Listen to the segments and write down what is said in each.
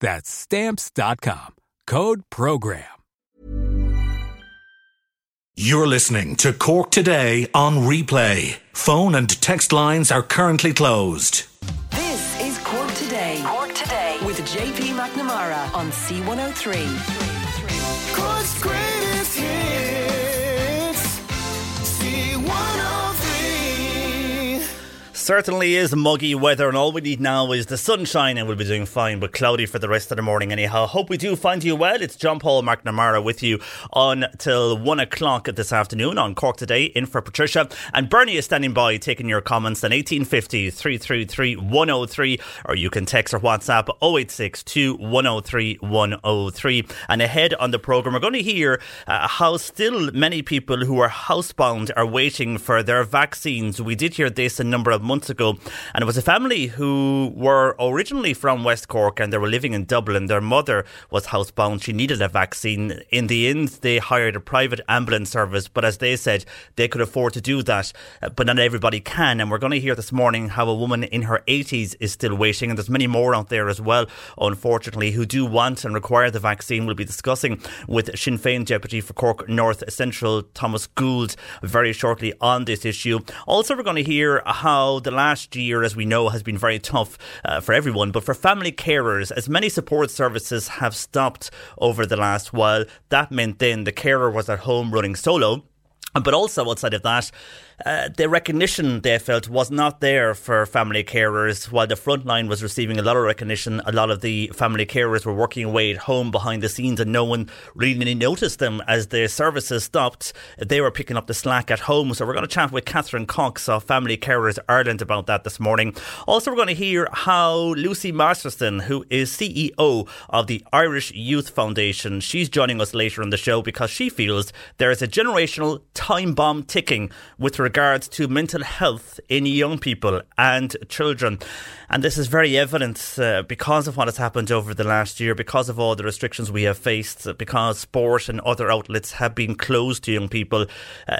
That's Stamps.com. Code PROGRAM. You're listening to Cork Today on replay. Phone and text lines are currently closed. This is Cork Today. Cork Today. With J.P. McNamara on C103. Cork's greatest hits. C103. Certainly is muggy weather, and all we need now is the sunshine and we'll be doing fine, but cloudy for the rest of the morning anyhow. Hope we do find you well. It's John Paul McNamara with you on till 1 o'clock this afternoon on Cork Today, in for Patricia. And Bernie is standing by taking your comments on 1850 333 103, or you can text or WhatsApp 0862 103 103. And ahead on the programme, we're going to hear how still many people who are housebound are waiting for their vaccines. We did hear this a number of months ago, and it was a family who were originally from West Cork and they were living in Dublin. Their mother was housebound. She needed a vaccine. In the end, they hired a private ambulance service, but as they said, they could afford to do that, but not everybody can. And we're going to hear this morning how a woman in her 80s is still waiting, and there's many more out there as well, unfortunately, who do want and require the vaccine. We'll be discussing with Sinn Féin Deputy for Cork North Central, Thomas Gould, very shortly on this issue. Also, we're going to hear how the last year, as we know, has been very tough for everyone, but for family carers, as many support services have stopped over the last while, that meant then the carer was at home running solo. But also outside of that, the recognition they felt was not there for family carers. While the front line was receiving a lot of recognition, a lot of the family carers were working away at home behind the scenes, and no one really noticed them. As their services stopped, they were picking up the slack at home. So we're going to chat with Catherine Cox of Family Carers Ireland about that this morning. Also, we're going to hear how Lucy Masterson, who is CEO of the Irish Youth Foundation, she's joining us later on the show because she feels there is a generational time bomb ticking with regards to mental health in young people and children. And this is very evident because of what has happened over the last year, because of all the restrictions we have faced, because sport and other outlets have been closed to young people.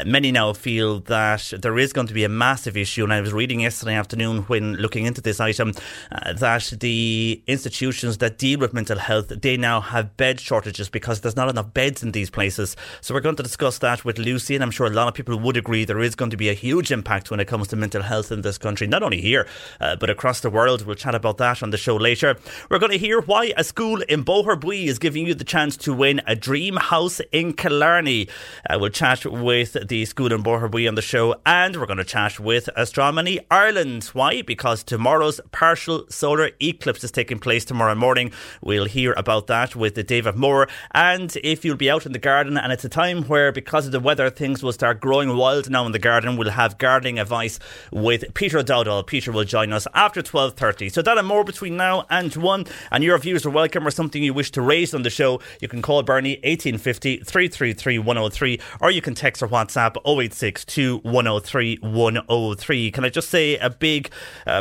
Many now feel that there is going to be a massive issue. And I was reading yesterday afternoon when looking into this item that the institutions that deal with mental health, they now have bed shortages because there's not enough beds in these places. So we're going to discuss that with Lucy, and I'm sure a lot of people would agree there is going to be a huge impact when it comes to mental health in this country, not only here, but across the world. We'll chat about that on the show later. We're going to hear why a school in Boherbue is giving you the chance to win a dream house in Killarney. We'll chat with the school in Boherbue on the show, and we're going to chat with Astronomy Ireland. Why? Because tomorrow's partial solar eclipse is taking place tomorrow morning. We'll hear about that with David Moore. And if you'll be out in the garden, and it's a time where, because of the weather, things plants will start growing wild now in the garden. We'll have gardening advice with Peter Dowdall. Peter will join us after 12:30. So that and more between now and 1. And your views are welcome, or something you wish to raise on the show. You can call Bernie 1850 333 103, or you can text or WhatsApp 0862 103 103. Can I just say a big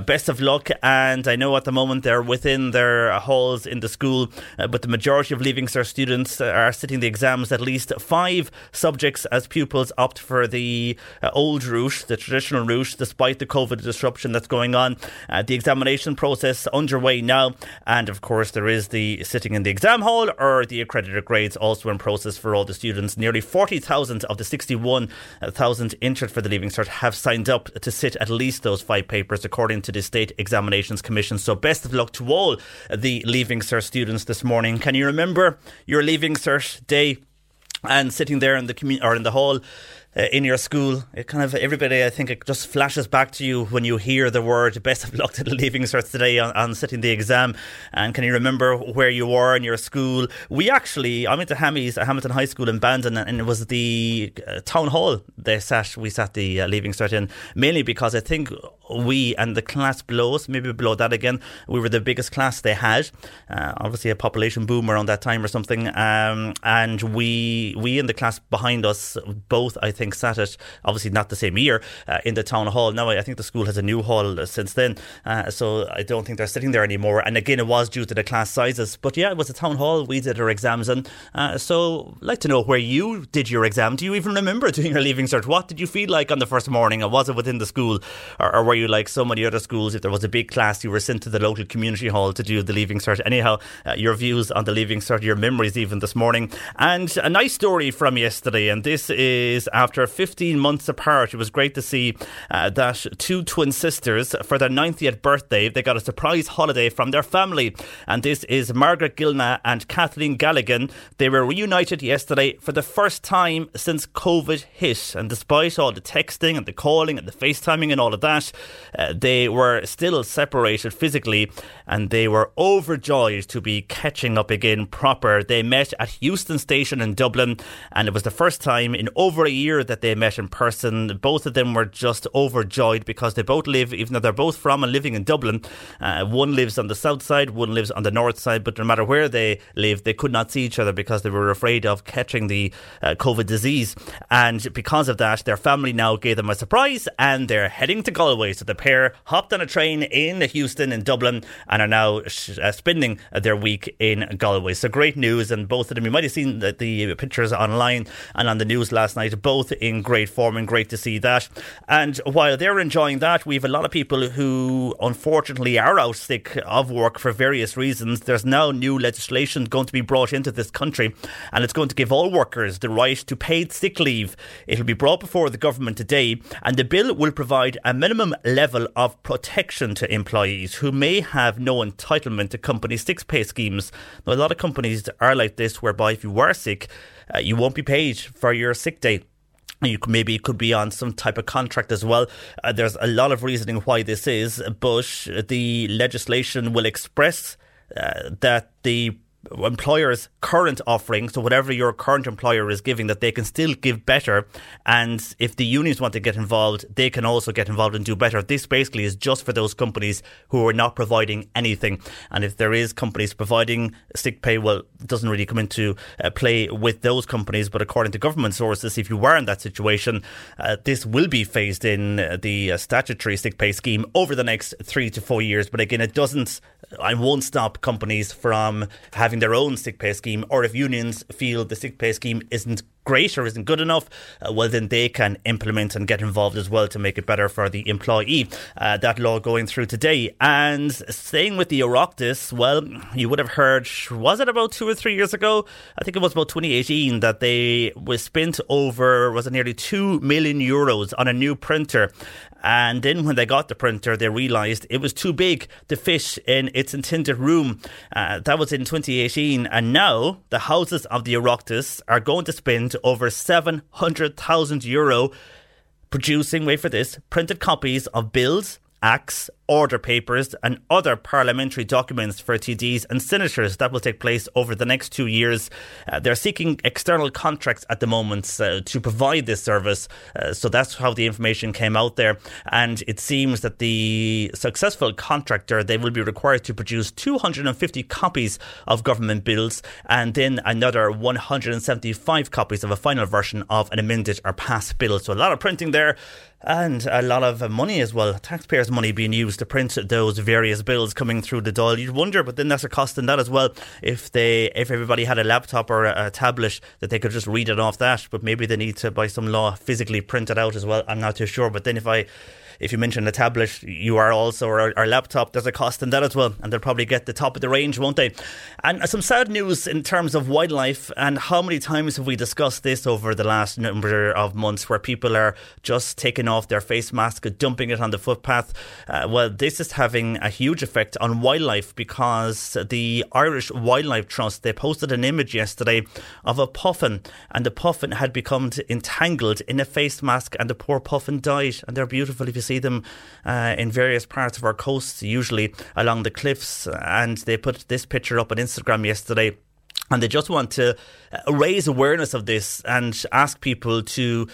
best of luck? And I know at the moment they're within their halls in the school, but the majority of Leaving Cert students are sitting the exams. At least 5 subjects as pupils opt for the old route, the traditional route, despite the COVID disruption that's going on. The examination process underway now, and of course there is the sitting in the exam hall or the accredited grades also in process for all the students. Nearly 40,000 of the 61,000 entered for the Leaving Cert have signed up to sit at least those 5 papers, according to the State Examinations Commission. So best of luck to all the Leaving Cert students this morning. Can you remember your Leaving Cert day and sitting there in the in the hall in your school? It kind of, everybody, I think it just flashes back to you when you hear the word best of luck to the Leaving Cert today on sitting the exam. And can you remember where you were in your school? I went to Hammy's at Hamilton High School in Bandon, and it was the town hall we sat the Leaving Cert in, mainly because I think we and the class below us, maybe below that again, we were the biggest class they had. Obviously a population boom around that time or something, and we and the class behind us both, I think, sat it, obviously not the same year, in the town hall. Now I think the school has a new hall since then, so I don't think they're sitting there anymore. And again, it was due to the class sizes. But yeah, it was a town hall we did our exams in. So I'd like to know where you did your exam. Do you even remember doing your Leaving Cert? What did you feel like on the first morning? Or was it within the school? Or were you like so many other schools, if there was a big class, you were sent to the local community hall to do the Leaving Cert? Anyhow, your views on the Leaving Cert, your memories even this morning. And a nice story from yesterday, and this is after 15 months apart. It was great to see that 2 twin sisters, for their 90th birthday, they got a surprise holiday from their family. And this is Margaret Gilna and Kathleen Galligan. They were reunited yesterday for the first time since COVID hit. And despite all the texting and the calling and the FaceTiming and all of that, they were still separated physically, and they were overjoyed to be catching up again proper. They met at Euston Station in Dublin, and it was the first time in over a year that they met in person. Both of them were just overjoyed because they both live, even though they're both from and living in Dublin, one lives on the south side, one lives on the north side, but no matter where they lived, they could not see each other because they were afraid of catching the COVID disease. And because of that, their family now gave them a surprise, and they're heading to Galway. So the pair hopped on a train in Houston in Dublin and are now spending their week in Galway. So great news, and both of them, you might have seen the pictures online and on the news last night, both in great form, and great to see that. And while they're enjoying that, we have a lot of people who unfortunately are out sick of work for various reasons. There's now new legislation going to be brought into this country, and it's going to give all workers the right to paid sick leave. It'll be brought before the government today, and the bill will provide a minimum level of protection to employees who may have no entitlement to company sick pay schemes. Now, a lot of companies are like this, whereby if you were sick, you won't be paid for your sick day. You maybe could be on some type of contract as well. There's a lot of reasoning why this is, but the legislation will express that the employer's current offering, so whatever your current employer is giving, that they can still give better. And if the unions want to get involved, they can also get involved and do better. This basically is just for those companies who are not providing anything. And if there is companies providing sick pay, well, it doesn't really come into play with those companies. But according to government sources, if you were in that situation, this will be phased in the statutory sick pay scheme over the next 3 to 4 years. But again, it doesn't, I won't stop companies from having their own sick pay scheme, or if unions feel the sick pay scheme isn't great or isn't good enough, well then they can implement and get involved as well to make it better for the employee. That law going through today. And staying with the Oireachtas, well, you would have heard, was it about 2 or 3 years ago? I think it was about 2018 that they was spent over, was it nearly €2 million on a new printer. And then when they got the printer, they realised it was too big to fit in its intended room. That was in 2018. And now the houses of the Oireachtas are going to spend over €700,000 producing, wait for this, printed copies of bills, acts, order papers and other parliamentary documents for TDs and senators. That will take place over the next 2 years. They're seeking external contracts at the moment to provide this service. So that's how the information came out there. And it seems that the successful contractor, they will be required to produce 250 copies of government bills and then another 175 copies of a final version of an amended or passed bill. So a lot of printing there. And a lot of money as well, taxpayers' money being used to print those various bills coming through the door. You'd wonder, but then that's a cost in that as well. If everybody had a laptop or a tablet, that they could just read it off that. But maybe they need to, by some law, physically print it out as well. I'm not too sure. But then if you mention a tablet, you are also or laptop, there's a cost in that as well, and they'll probably get the top of the range, won't they? And some sad news in terms of wildlife, and how many times have we discussed this over the last number of months, where people are just taking off their face mask, dumping it on the footpath. Well, this is having a huge effect on wildlife, because the Irish Wildlife Trust, they posted an image yesterday of a puffin, and the puffin had become entangled in a face mask, and the poor puffin died. And they're beautiful if you see them in various parts of our coasts, usually along the cliffs. And they put this picture up on Instagram yesterday. And they just want to raise awareness of this and ask people to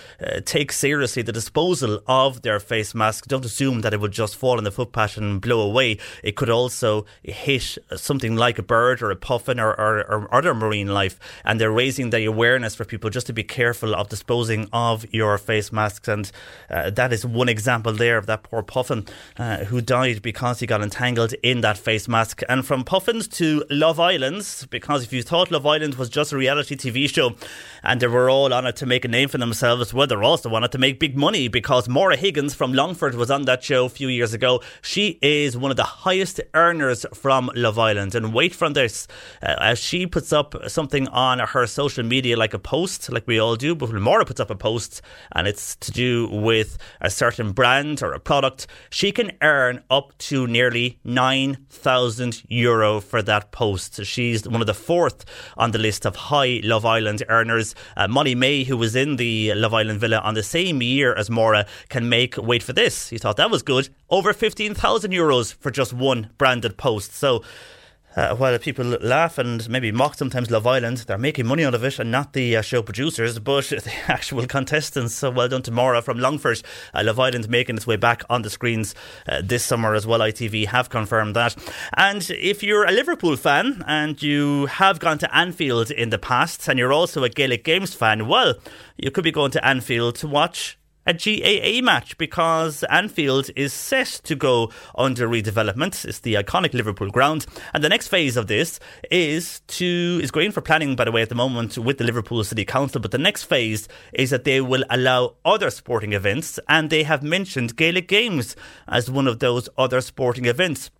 take seriously the disposal of their face mask. Don't assume that it would just fall on the footpath and blow away. It could also hit something like a bird or a puffin or other marine life. And they're raising the awareness for people just to be careful of disposing of your face masks. And that is one example there of that poor puffin who died because he got entangled in that face mask. And from puffins to Love Islands, because if you thought Love Island was just a reality TV show and they were all on it to make a name for themselves, well, they're also on it to make big money, because Maura Higgins from Longford was on that show a few years ago. She is one of the highest earners from Love Island. And wait for this, as she puts up something on her social media, like a post, like we all do, but Maura puts up a post and it's to do with a certain brand or a product, she can earn up to nearly €9,000 for that post. So she's one of the fourth on the list of high Love Island earners. Molly May, who was in the Love Island villa on the same year as Maura, can make, wait for this, you thought that was good, over €15,000 for just one branded post. So while people laugh and maybe mock sometimes Love Island, they're making money out of it, and not the show producers, but the actual contestants. So well done to Maura from Longford. Love Island making its way back on the screens this summer as well. ITV have confirmed that. And if you're a Liverpool fan and you have gone to Anfield in the past, and you're also a Gaelic Games fan, well, you could be going to Anfield to watch a GAA match, because Anfield is set to go under redevelopment. It's the iconic Liverpool ground, and the next phase of this is going for planning, by the way, at the moment with the Liverpool City Council. But the next phase is that they will allow other sporting events, and they have mentioned Gaelic Games as one of those other sporting events.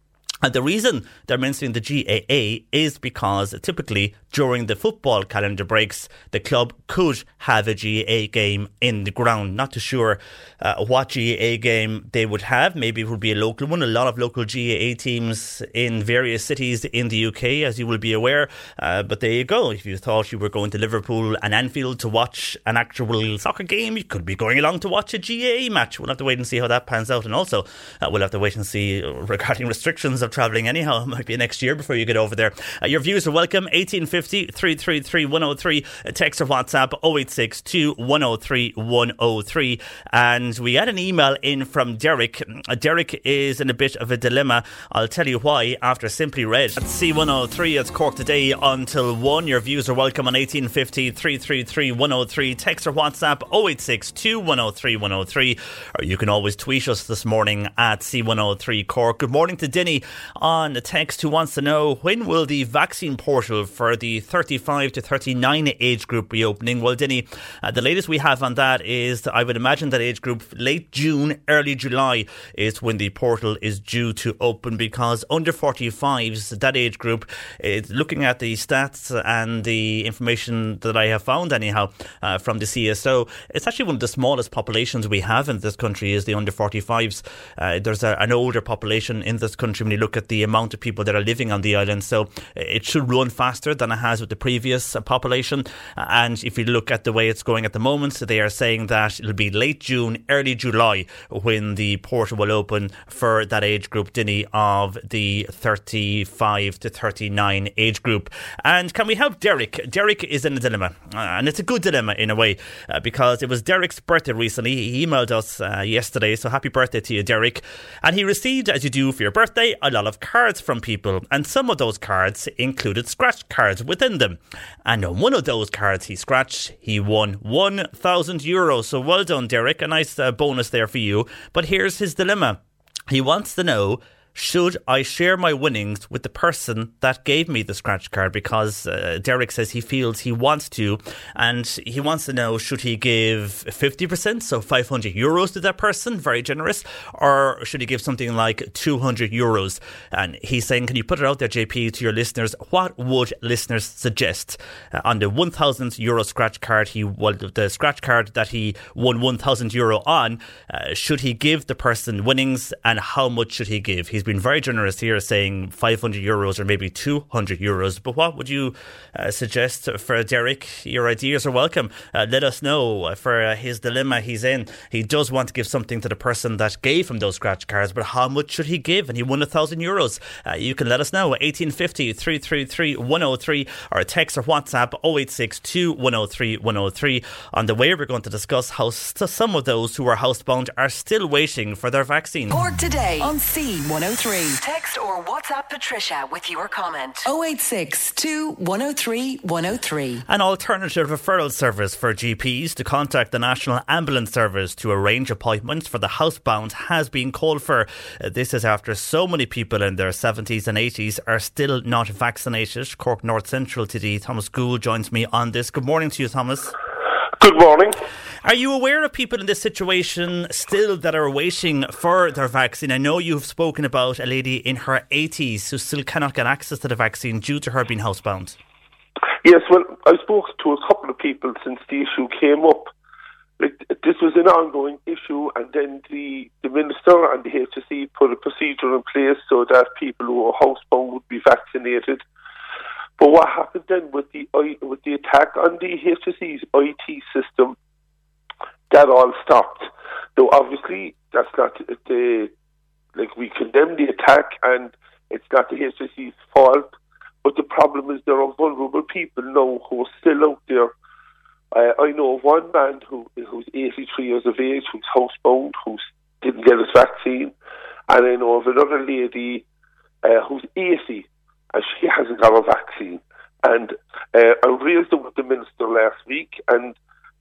And the reason they're mentioning the GAA is because typically during the football calendar breaks, the club could have a GAA game in the ground. Not too sure what GAA game they would have. Maybe it would be a local one. A lot of local GAA teams in various cities in the UK, as you will be aware. But there you go. If you thought you were going to Liverpool and Anfield to watch an actual soccer game, you could be going along to watch a GAA match. We'll have to wait and see how that pans out. And also, we'll have to wait and see regarding restrictions of travelling anyhow. It might be next year before you get over there. Your views are welcome. 1850 333 103. Text or WhatsApp 0862 103 103. And we had an email in from Derek. Derek is in a bit of a dilemma. I'll tell you why after Simply Red. At C103, it's Cork Today until 1. Your views are welcome on 1850 333 103. Text or WhatsApp 0862 103 103. Or you can always tweet us this morning at C103 Cork. Good morning to Denny on a text, who wants to know, when will the vaccine portal for the 35 to 39 age group be opening? Well, Dinny, the latest we have on that is that I would imagine that age group late June, early July is when the portal is due to open, because under 45s, that age group, looking at the stats and the information that I have found anyhow from the CSO, it's actually one of the smallest populations we have in this country is the under 45s. There's an older population in this country when you look look at the amount of people that are living on the island. So it should run faster than it has with the previous population. And if you look at the way it's going at the moment, they are saying that it'll be late June, early July when the portal will open for that age group, Dinny, of the 35 to 39 age group. And can we help Derek? Derek is in a dilemma, and it's a good dilemma in a way, because it was Derek's birthday recently. He emailed us yesterday, so happy birthday to you, Derek. And he received, as you do for your birthday, a lot of cards from people, and some of those cards included scratch cards within them. And on one of those cards he scratched, he won €1,000. So well done, Derek, a nice bonus there for you. But here's his dilemma. He wants to know, should I share my winnings with the person that gave me the scratch card? Because Derek says he feels he wants to, and he wants to know, should he give 50%, so €500 to that person, very generous, or should he give something like €200? And he's saying, can you put it out there, JP, to your listeners? What would listeners suggest? On the €1,000 scratch card, the scratch card that he won €1,000 on, should he give the person winnings, and how much should he give? He's been very generous here, saying €500 or maybe €200. But what would you suggest for Derek? Your ideas are welcome. Let us know for his dilemma he's in. He does want to give something to the person that gave him those scratch cards, but how much should he give? And he won €1,000. You can let us know at 1850 333 103 or text or WhatsApp 0862 103 103. On the way, we're going to discuss how some of those who are housebound are still waiting for their vaccine. Cork Today on C103. Text or WhatsApp Patricia with your comment. 0862 103 103. An alternative referral service for GPs to contact the National Ambulance Service to arrange appointments for the housebound has been called for. This is after so many people in their 70s and 80s are still not vaccinated. Cork North Central TD Thomas Gould joins me on this. Good morning to you, Thomas. Good morning. Are you aware of people in this situation still that are waiting for their vaccine? I know you've spoken about a lady in her 80s who still cannot get access to the vaccine due to her being housebound. Yes, well, I spoke to a couple of people since the issue came up. This was an ongoing issue, and then the Minister and the HSE put a procedure in place so that people who are housebound would be vaccinated. But what happened then with the attack on the HSE's IT system, that all stopped. Now, obviously, that's not we condemn the attack, and it's not the HSE's fault. But the problem is there are vulnerable people now who are still out there. I know of one man who's 83 years of age, who's housebound, who didn't get his vaccine, and I know of another lady who's 80. And she hasn't got a vaccine. And I raised it with the Minister last week, and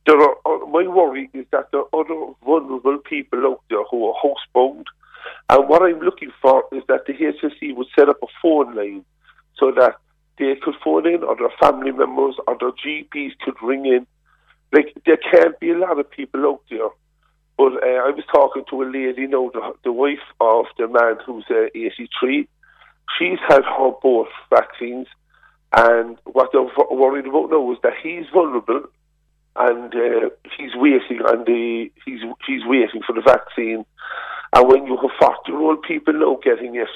my worry is that there are other vulnerable people out there who are housebound. And what I'm looking for is that the HSE would set up a phone line so that they could phone in, or their family members or their GPs could ring in. There can't be a lot of people out there. But I was talking to a lady, the wife of the man who's 83, She's had her both vaccines, and what they're worried about now is that he's vulnerable, and he's waiting for the vaccine. And when you have 40-year-old people now getting it,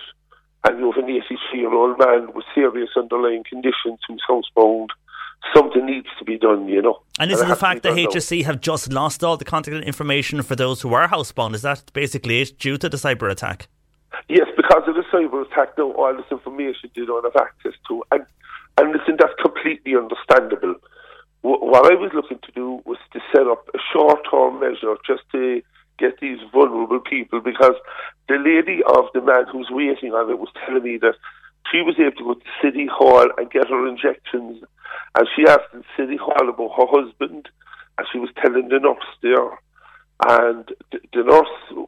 and you have an 83-year-old man with serious underlying conditions who's housebound, something needs to be done, And isn't the fact that HSE have just lost all the contact information for those who are housebound, is that basically it due to the cyber attack? Yes, because of the cyber attack, now all this information they don't have access to. And listen, that's completely understandable. What I was looking to do was to set up a short-term measure just to get these vulnerable people, because the lady of the man who's waiting on it was telling me that she was able to go to City Hall and get her injections, and she asked in City Hall about her husband, and she was telling the nurse there. And the nurse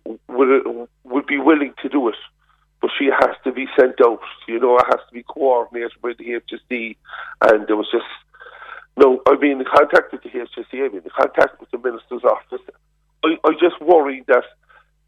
would be willing to do it, but she has to be sent out. It has to be coordinated by the HSC. And there was just I've been in contact with the HSC. I've been in contact with the Minister's office. I just worry that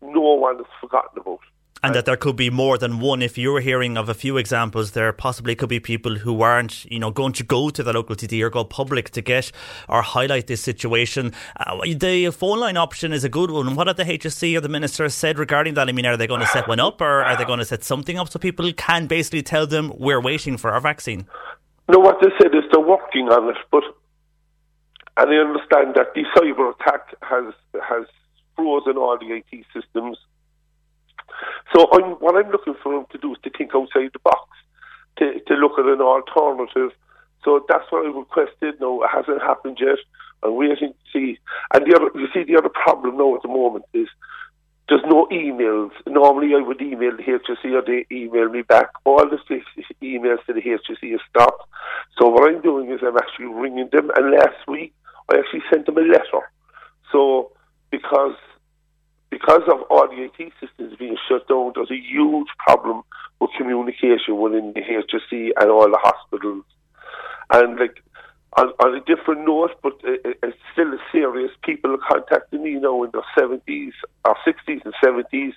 no one is forgotten about. and that there could be more than one. If you were hearing of a few examples, there possibly could be people who aren't, you know, going to go to the local TD or go public to get or highlight this situation. The phone line option is a good one. What have the HSC or the Minister said regarding that? I mean, are they going to set one up, or are they going to set something up so people can basically tell them we're waiting for our vaccine? No, what they said is they're working on it, but and I understand that the cyber attack has frozen all the IT systems. So what I'm looking for them to do is to think outside the box, to look at an alternative. So that's what I requested. No, it hasn't happened yet. I'm waiting to see. And the other problem now at the moment is there's no emails. Normally I would email the HSE or they email me back. All the emails to the HSE are stopped. So what I'm doing is I'm actually ringing them. And last week I actually sent them a letter. So because of all the IT systems being shut down, there's a huge problem with communication within the HSC and all the hospitals. And like on a different note, but it's still serious, people are contacting me now in their 70s or 60s and 70s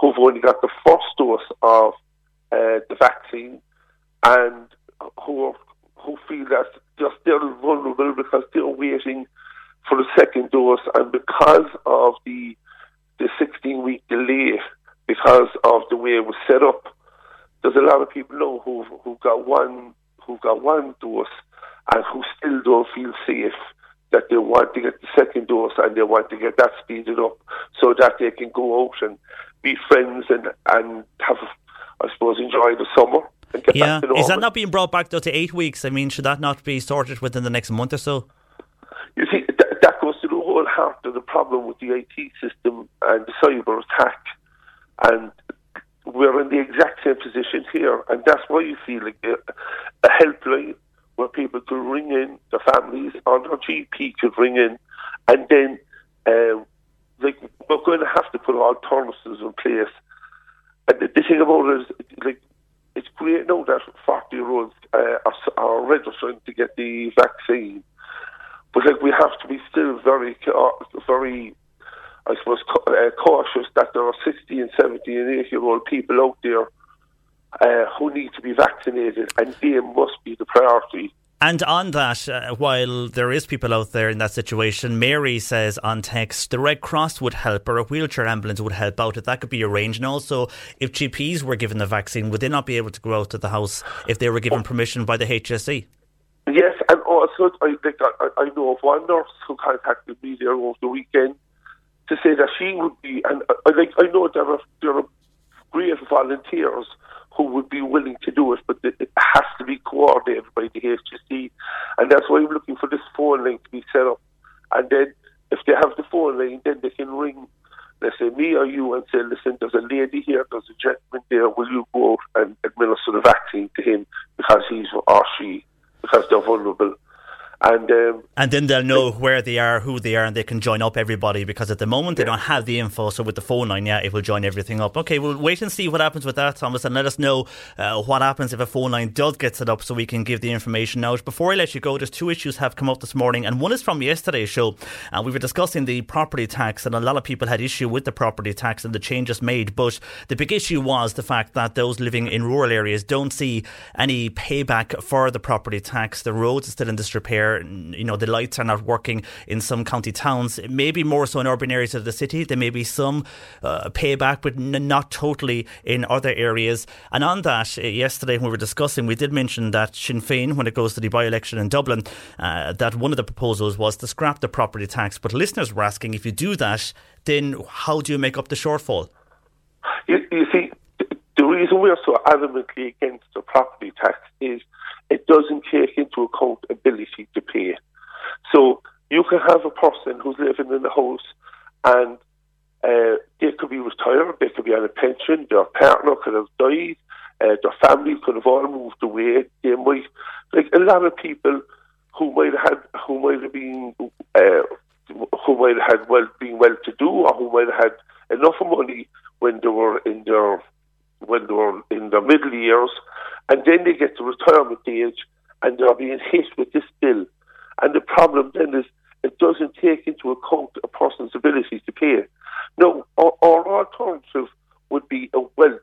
who've only got the first dose of the vaccine and who feel that they're still vulnerable because they're waiting for the second dose, and because of the 16-week delay, because of the way it was set up, there's a lot of people now who've got one dose and who still don't feel safe, that they want to get the second dose and they want to get that speeded up so that they can go out and be friends and have, I suppose, enjoy the summer. And get back to normal. Is that not being brought back though to 8 weeks? I mean, should that not be sorted within the next month or so? You see, that goes to the whole heart of the problem with the IT system and the cyber attack. And we're in the exact same position here. And that's why you feel like a helpline where people could ring in, the families, or their GP could ring in. And then we're going to have to put alternatives in place. And the thing about it is, it's great now that 40-year-olds are registering to get the vaccine. But we have to be still very, very, I suppose, cautious that there are 60 and 70 and 80-year-old people out there who need to be vaccinated, and they must be the priority. And on that, while there is people out there in that situation, Mary says on text, the Red Cross would help, or a wheelchair ambulance would help out if that could be arranged. And also, if GPs were given the vaccine, would they not be able to go out to the house if they were given permission by the HSE? Yes, and also I know of one nurse who contacted me there over the weekend to say that she would be, and I know there are great volunteers who would be willing to do it, but it has to be coordinated by the HSC, and that's why I'm looking for this phone line to be set up. And then if they have the phone line, then they can ring, let's say, me or you, and say, listen, there's a lady here, there's a gentleman there, will you go out and administer the vaccine to him because he's or she, because they're vulnerable. And then they'll know where they are, who they are, and they can join up everybody, because at the moment they don't have the info. So with the phone line, it will join everything up. Okay, we'll wait and see what happens with that, Thomas, and let us know what happens if a phone line does get set up so we can give the information out. Before I let you go, there's two issues have come up this morning, and one is from yesterday's show. We were discussing the property tax, and a lot of people had issue with the property tax and the changes made, but the big issue was the fact that those living in rural areas don't see any payback for the property tax. The roads are still in disrepair. You know, the lights are not working in some county towns, maybe more so in urban areas of the city. There may be some payback, but not totally in other areas. And on that, yesterday when we were discussing, we did mention that Sinn Féin, when it goes to the by-election in Dublin, that one of the proposals was to scrap the property tax. But listeners were asking, if you do that, then how do you make up the shortfall? You see, the reason we are so adamantly against the property tax is it doesn't take into account ability to pay. So you can have a person who's living in the house and they could be retired, they could be on a pension, their partner could have died, their family could have all moved away. They might, a lot of people who might have been well to do, or who might have had enough money when they were in their middle years, and then they get to retirement age and they're being hit with this bill. And the problem then is it doesn't take into account a person's ability to pay. No, our alternative would be a wealth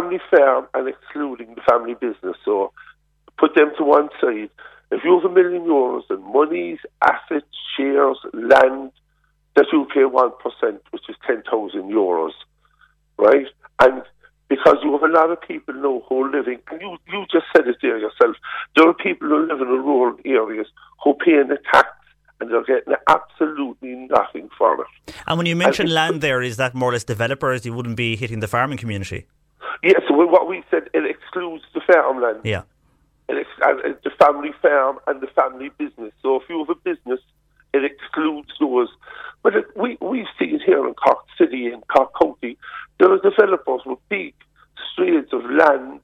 family firm and excluding the family business. So put them to one side. If you have €1 million, then monies, assets, shares, land, that you pay 1%, which is €10,000, right? And because you have a lot of people now who are living, and you just said it there yourself, there are people who live in rural areas who pay the tax and they're getting absolutely nothing for it. And when you mention land there, is that more or less developers? You wouldn't be hitting the farming community? Yes, well, what we said, it excludes the farmland. Yeah. It's the family farm and the family business. So if you have a business, it excludes those. But we've seen here in Cork City and Cork County, there are developers with big swathes of land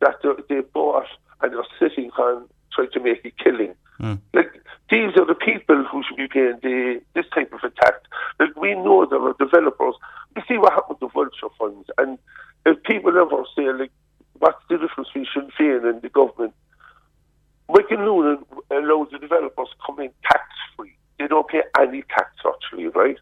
that they bought and are sitting on trying to make a killing. Mm. Like, these are the people who should be paying this type of attack. Like, we know there are developers. We see what happened to vulture funds. And if people ever say, like, what's the difference between Sinn Féin and the government? Michael Noonan allows the developers to come in tax-free. They don't pay any tax, actually, right?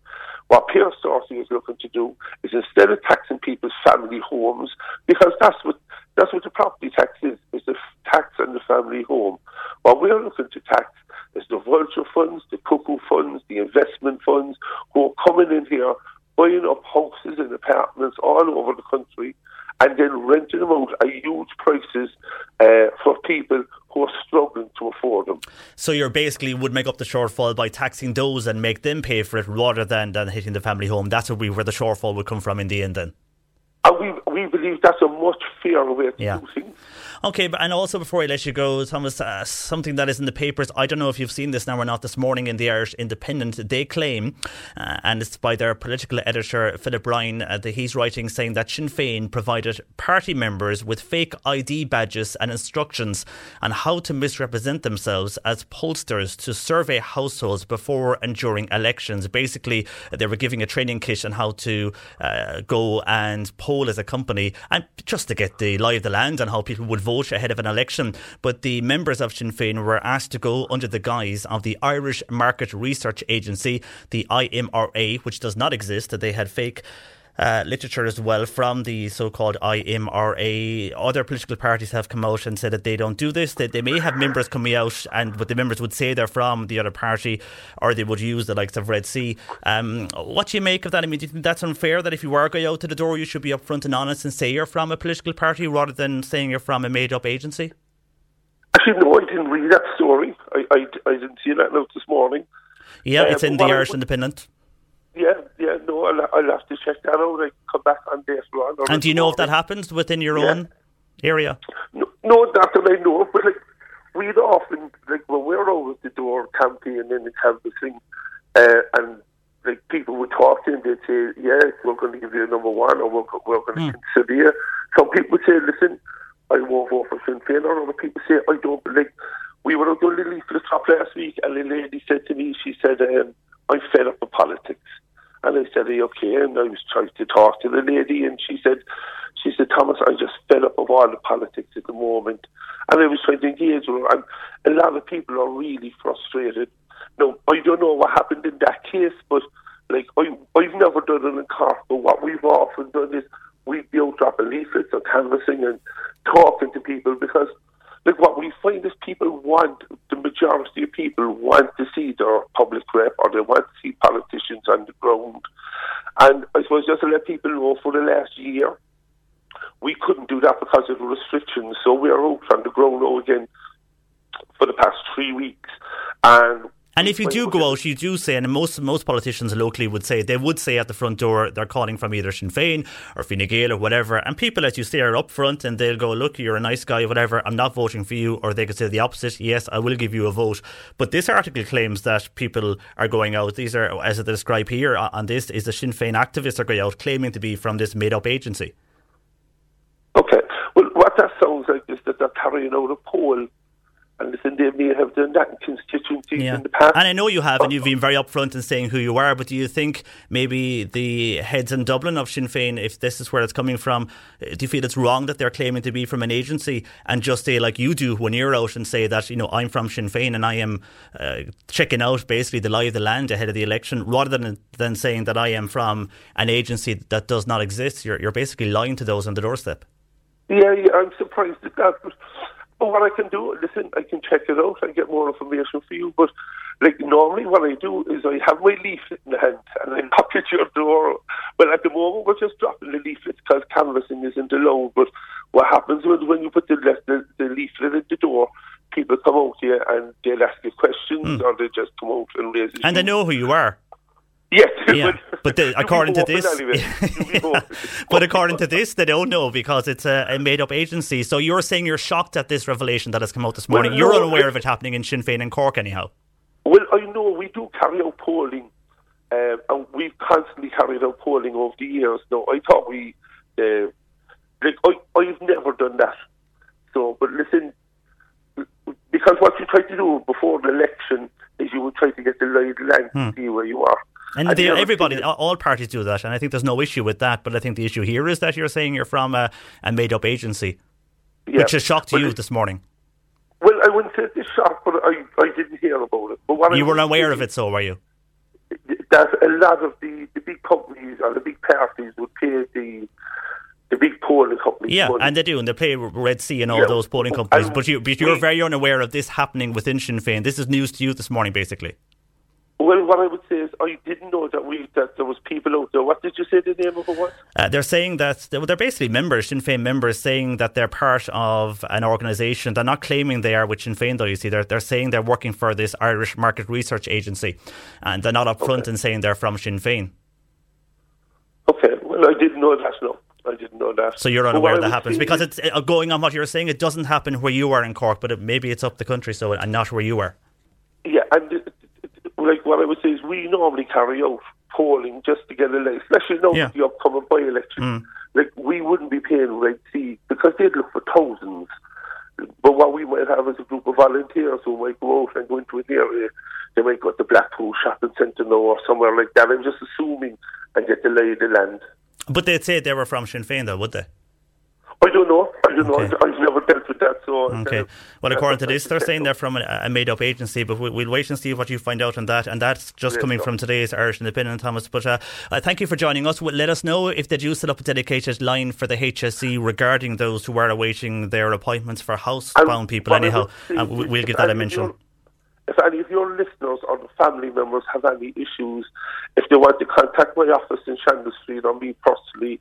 What Pierre Sarcey is looking to do is, instead of taxing people's family homes, because that's what the property tax is the tax on the family home. What we're looking to tax is the vulture funds, the cuckoo funds, the investment funds, who are coming in here, buying up houses and apartments all over the country, and then renting them out at huge prices for people who are struggling to afford them. So you basically would make up the shortfall by taxing those and make them pay for it rather than hitting the family home. That's where the shortfall would come from in the end then. And we believe that's a much fairer way to do things. Okay, and also before I let you go, Thomas, something that is in the papers, I don't know if you've seen this now or not, this morning in the Irish Independent, they claim, and it's by their political editor, Philip Ryan, that he's writing saying that Sinn Féin provided party members with fake ID badges and instructions on how to misrepresent themselves as pollsters to survey households before and during elections. Basically, they were giving a training kit on how to go and poll as a company, and just to get the lie of the land on how people would vote ahead of an election. But the members of Sinn Féin were asked to go under the guise of the Irish Market Research Agency, the IMRA, which does not exist. They had fake literature as well from the so-called IMRA. Other political parties have come out and said that they don't do this, that they may have members coming out and what the members would say they're from the other party, or they would use the likes of Red Sea. What do you make of that? I mean, do you think that's unfair that if you are going out to the door, you should be upfront and honest and say you're from a political party rather than saying you're from a made-up agency? Actually, no, I didn't read that story. I didn't see that note this morning. Yeah, it's in the Irish Independent. Yeah, no, I'll have to check that out. I can come back on this one. And do you know if that happens within your own area? No, not that I know, but like, we'd often, like, when we're out at the door campaigning and canvassing, and like, people would talk to them, they'd say, we're going to give you a number one, or we're going to consider you. Some people would say, listen, I won't vote for Sinn Féin, or other people say, I don't, like, we were out on Lily for the top last week, and a lady said to me, she said, I'm fed up with politics. And I said, are you okay? And I was trying to talk to the lady, and she said, Thomas, I'm just fed up with all the politics at the moment. And I was trying to engage with her, and a lot of people are really frustrated. Now, I don't know what happened in that case, but like, I've never done it in Cork, but what we've often done is we've built up leaflets or canvassing and talking to people, because like, what we find is the majority of people want to see their public rep, or they want to see politicians on the ground. And I suppose, just to let people know, for the last year, we couldn't do that because of restrictions. So we are out on the ground now again for the past 3 weeks. And if you do go out, you do say, and most politicians locally would say, they would say at the front door, they're calling from either Sinn Féin or Fine Gael or whatever. And people, as you say, are up front and they'll go, look, you're a nice guy, whatever, I'm not voting for you. Or they could say the opposite, yes, I will give you a vote. But this article claims that people are going out, these are, as I describe here on this, is the Sinn Féin activists are going out claiming to be from this made-up agency. Okay. Well, what that sounds like is that they're carrying out a poll. And listen, they may have done that in constituencies in the past. And I know you have, and you've been very upfront in saying who you are, but do you think maybe the heads in Dublin of Sinn Féin, if this is where it's coming from, do you feel it's wrong that they're claiming to be from an agency and just say, like you do when you're out, and say that, you know, I'm from Sinn Féin and I am checking out basically the lie of the land ahead of the election, rather than saying that I am from an agency that does not exist? You're basically lying to those on the doorstep. Yeah, I'm surprised at that. But what I can do, listen, I can check it out. I get more information for you. But like normally, what I do is I have my leaflet in the hand and I knock at your door. Well, at the moment, we're just dropping the leaflet because canvassing isn't allowed. But what happens is when you put the leaflet at the door, people come out here and they'll ask you questions or they just come out and raise issues. And they know who you are. Yes, yeah. But according to this, anyway. But according to this, they don't know because it's a made-up agency. So you're saying you're shocked at this revelation that has come out this morning. Well, you're unaware of it happening in Sinn Féin and Cork, anyhow. Well, I know we do carry out polling, and we've constantly carried out polling over the years. Now, I thought I've never done that. So, but listen, because what you try to do before the election is you would try to get the line to see where you are. And everybody, all parties do that, and I think there's no issue with that. But I think the issue here is that you're saying you're from a made-up agency, which is a shock to you this morning. Well, I wouldn't say it's a shock, but I didn't hear about it. But what you were aware of it, so were you? That a lot of the big companies or the big parties would pay the big polling companies. Yeah, money. And they do, and they pay Red Sea and all those polling companies. But you're very unaware of this happening within Sinn Féin. This is news to you this morning, basically. Well, what I would say is I didn't know that there was people out there. What did you say the name of it was? They're saying that they're basically members, Sinn Féin members, saying that they're part of an organisation. They're not claiming they are with Sinn Féin, though, you see. They're saying they're working for this Irish Market Research Agency, and they're not up front in saying they're from Sinn Féin. Okay, well, I didn't know that, no. I didn't know that. So you're unaware that happens. Because it's going on what you're saying, it doesn't happen where you are in Cork, but maybe it's up the country, and not where you are. Yeah, and like what I would say is we normally carry out polling just to get a leg, especially now with the upcoming by-election. Like we wouldn't be paying Red Sea because they'd look for thousands. But what we might have is a group of volunteers who might go out and go into an area. They might go to Blackpool Shopping Centre now or somewhere like that. I'm just assuming and get the lay of the land. But they'd say they were from Sinn Féin though, would they? I don't know. I've never dealt with that. So well, according to this, they're saying they're from a made-up agency, but we'll wait and see what you find out on that. And that's just coming from today's Irish Independent, Thomas. But thank you for joining us. Let us know if they do set up a dedicated line for the HSE regarding those who are awaiting their appointments for housebound people. Anyhow, we'll give that a mention. If any of your listeners or family members have any issues, if they want to contact my office in Chandler Street or me personally,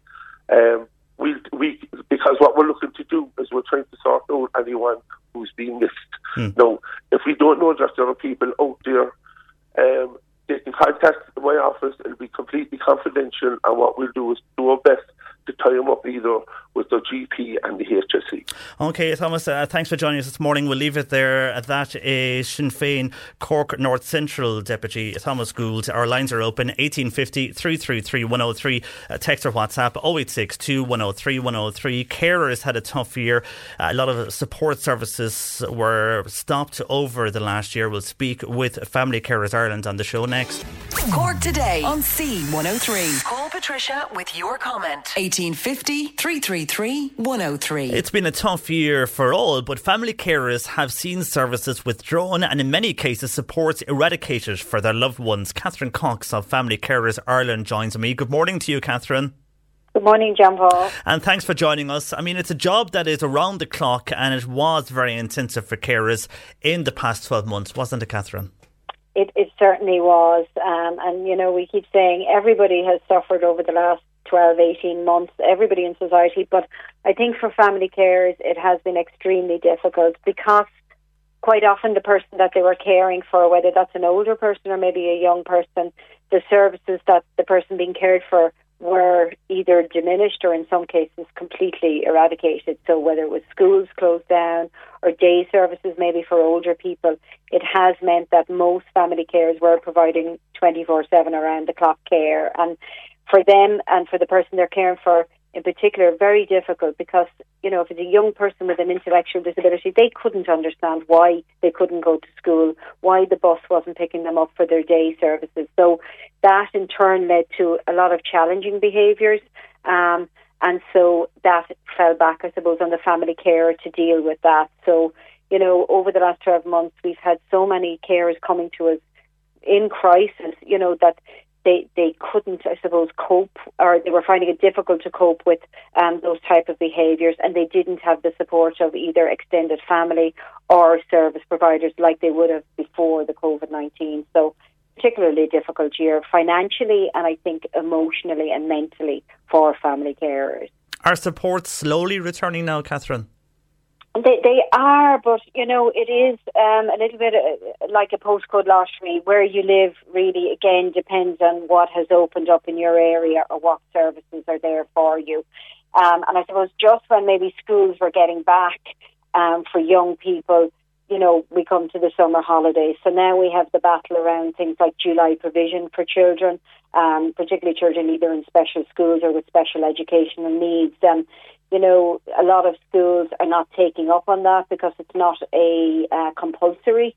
because what we're looking to do is we're trying to sort out anyone who's been missed. Now, if we don't know that there are people out there, they can contact my office. It'll be completely confidential, and what we'll do is do our best to tie them up either with the GP and the HSE. OK, Thomas, thanks for joining us this morning. We'll leave it there. That is Sinn Féin Cork North Central Deputy Thomas Gould. Our lines are open 1850 333 103. Text or WhatsApp 0862 103 103. Carers had a tough year. A lot of support services were stopped over the last year. We'll speak with Family Carers Ireland on the show next. Cork Today on C103. Call Patricia with your comment. 1850 333 103. It's been a tough year for all, but family carers have seen services withdrawn and in many cases supports eradicated for their loved ones. Catherine Cox of Family Carers Ireland joins me. Good morning to you, Catherine. Good morning, John Paul. And thanks for joining us. I mean, it's a job that is around the clock and it was very intensive for carers in the past 12 months, wasn't it, Catherine? It certainly was. And, you know, we keep saying everybody has suffered over the last 12, 18 months, everybody in society. But I think for family carers, it has been extremely difficult because quite often the person that they were caring for, whether that's an older person or maybe a young person, the services that the person being cared for were either diminished or in some cases completely eradicated. So whether it was schools closed down or day services maybe for older people, it has meant that most family carers were providing 24/7 around the clock care. And for them and for the person they're caring for in particular, very difficult because, you know, if it's a young person with an intellectual disability, they couldn't understand why they couldn't go to school, why the bus wasn't picking them up for their day services. So that in turn led to a lot of challenging behaviours. And so that fell back, I suppose, on the family carer to deal with that. So, you know, over the last 12 months, we've had so many carers coming to us in crisis, you know, that they couldn't, I suppose, cope, or they were finding it difficult to cope with those type of behaviours, and they didn't have the support of either extended family or service providers like they would have before the COVID-19. So particularly difficult year financially and I think emotionally and mentally for family carers. Are supports slowly returning now, Catherine? They are, but, you know, it is a little bit like a postcode lottery. Where you live really, again, depends on what has opened up in your area or what services are there for you. And I suppose just when maybe schools were getting back for young people, you know, we come to the summer holidays. So now we have the battle around things like July provision for children, particularly children either in special schools or with special educational needs. You know, a lot of schools are not taking up on that because it's not a compulsory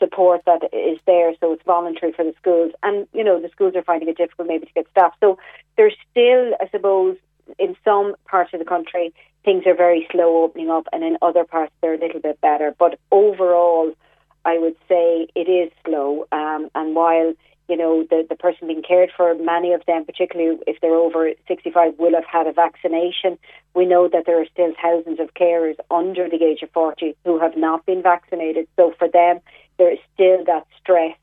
support that is there, so it's voluntary for the schools. And, you know, the schools are finding it difficult maybe to get staff. So there's still, I suppose, in some parts of the country, things are very slow opening up, and in other parts they're a little bit better. But overall, I would say it is slow. And while, you know, the person being cared for, many of them, particularly if they're over 65, will have had a vaccination. We know that there are still thousands of carers under the age of 40 who have not been vaccinated. So for them, there is still that stress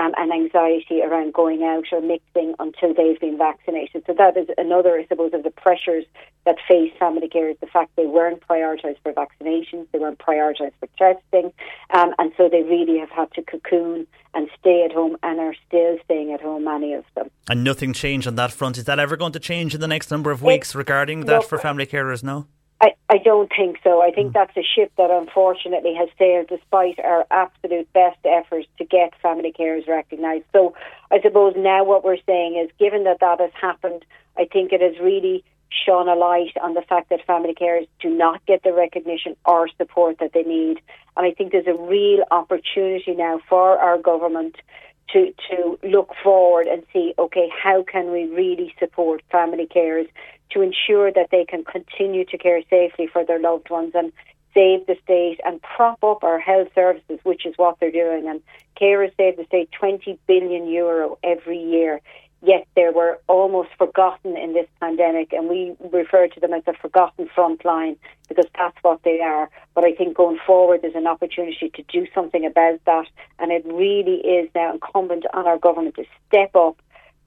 and anxiety around going out or mixing until they've been vaccinated. So that is another, I suppose, of the pressures that face family carers, the fact they weren't prioritised for vaccinations, they weren't prioritised for testing, and so they really have had to cocoon and stay at home and are still staying at home, many of them. And nothing changed on that front. Is that ever going to change in the next number of weeks regarding that for family carers now? I don't think so. I think that's a ship that unfortunately has sailed despite our absolute best efforts to get family carers recognised. So I suppose now what we're saying is, given that that has happened, I think it has really shone a light on the fact that family carers do not get the recognition or support that they need. And I think there's a real opportunity now for our government to look forward and see, okay, how can we really support family carers to ensure that they can continue to care safely for their loved ones and save the state and prop up our health services, which is what they're doing. And carers save the state €20 billion every year, yet they were almost forgotten in this pandemic. And we refer to them as the forgotten frontline because that's what they are. But I think going forward, there's an opportunity to do something about that. And it really is now incumbent on our government to step up,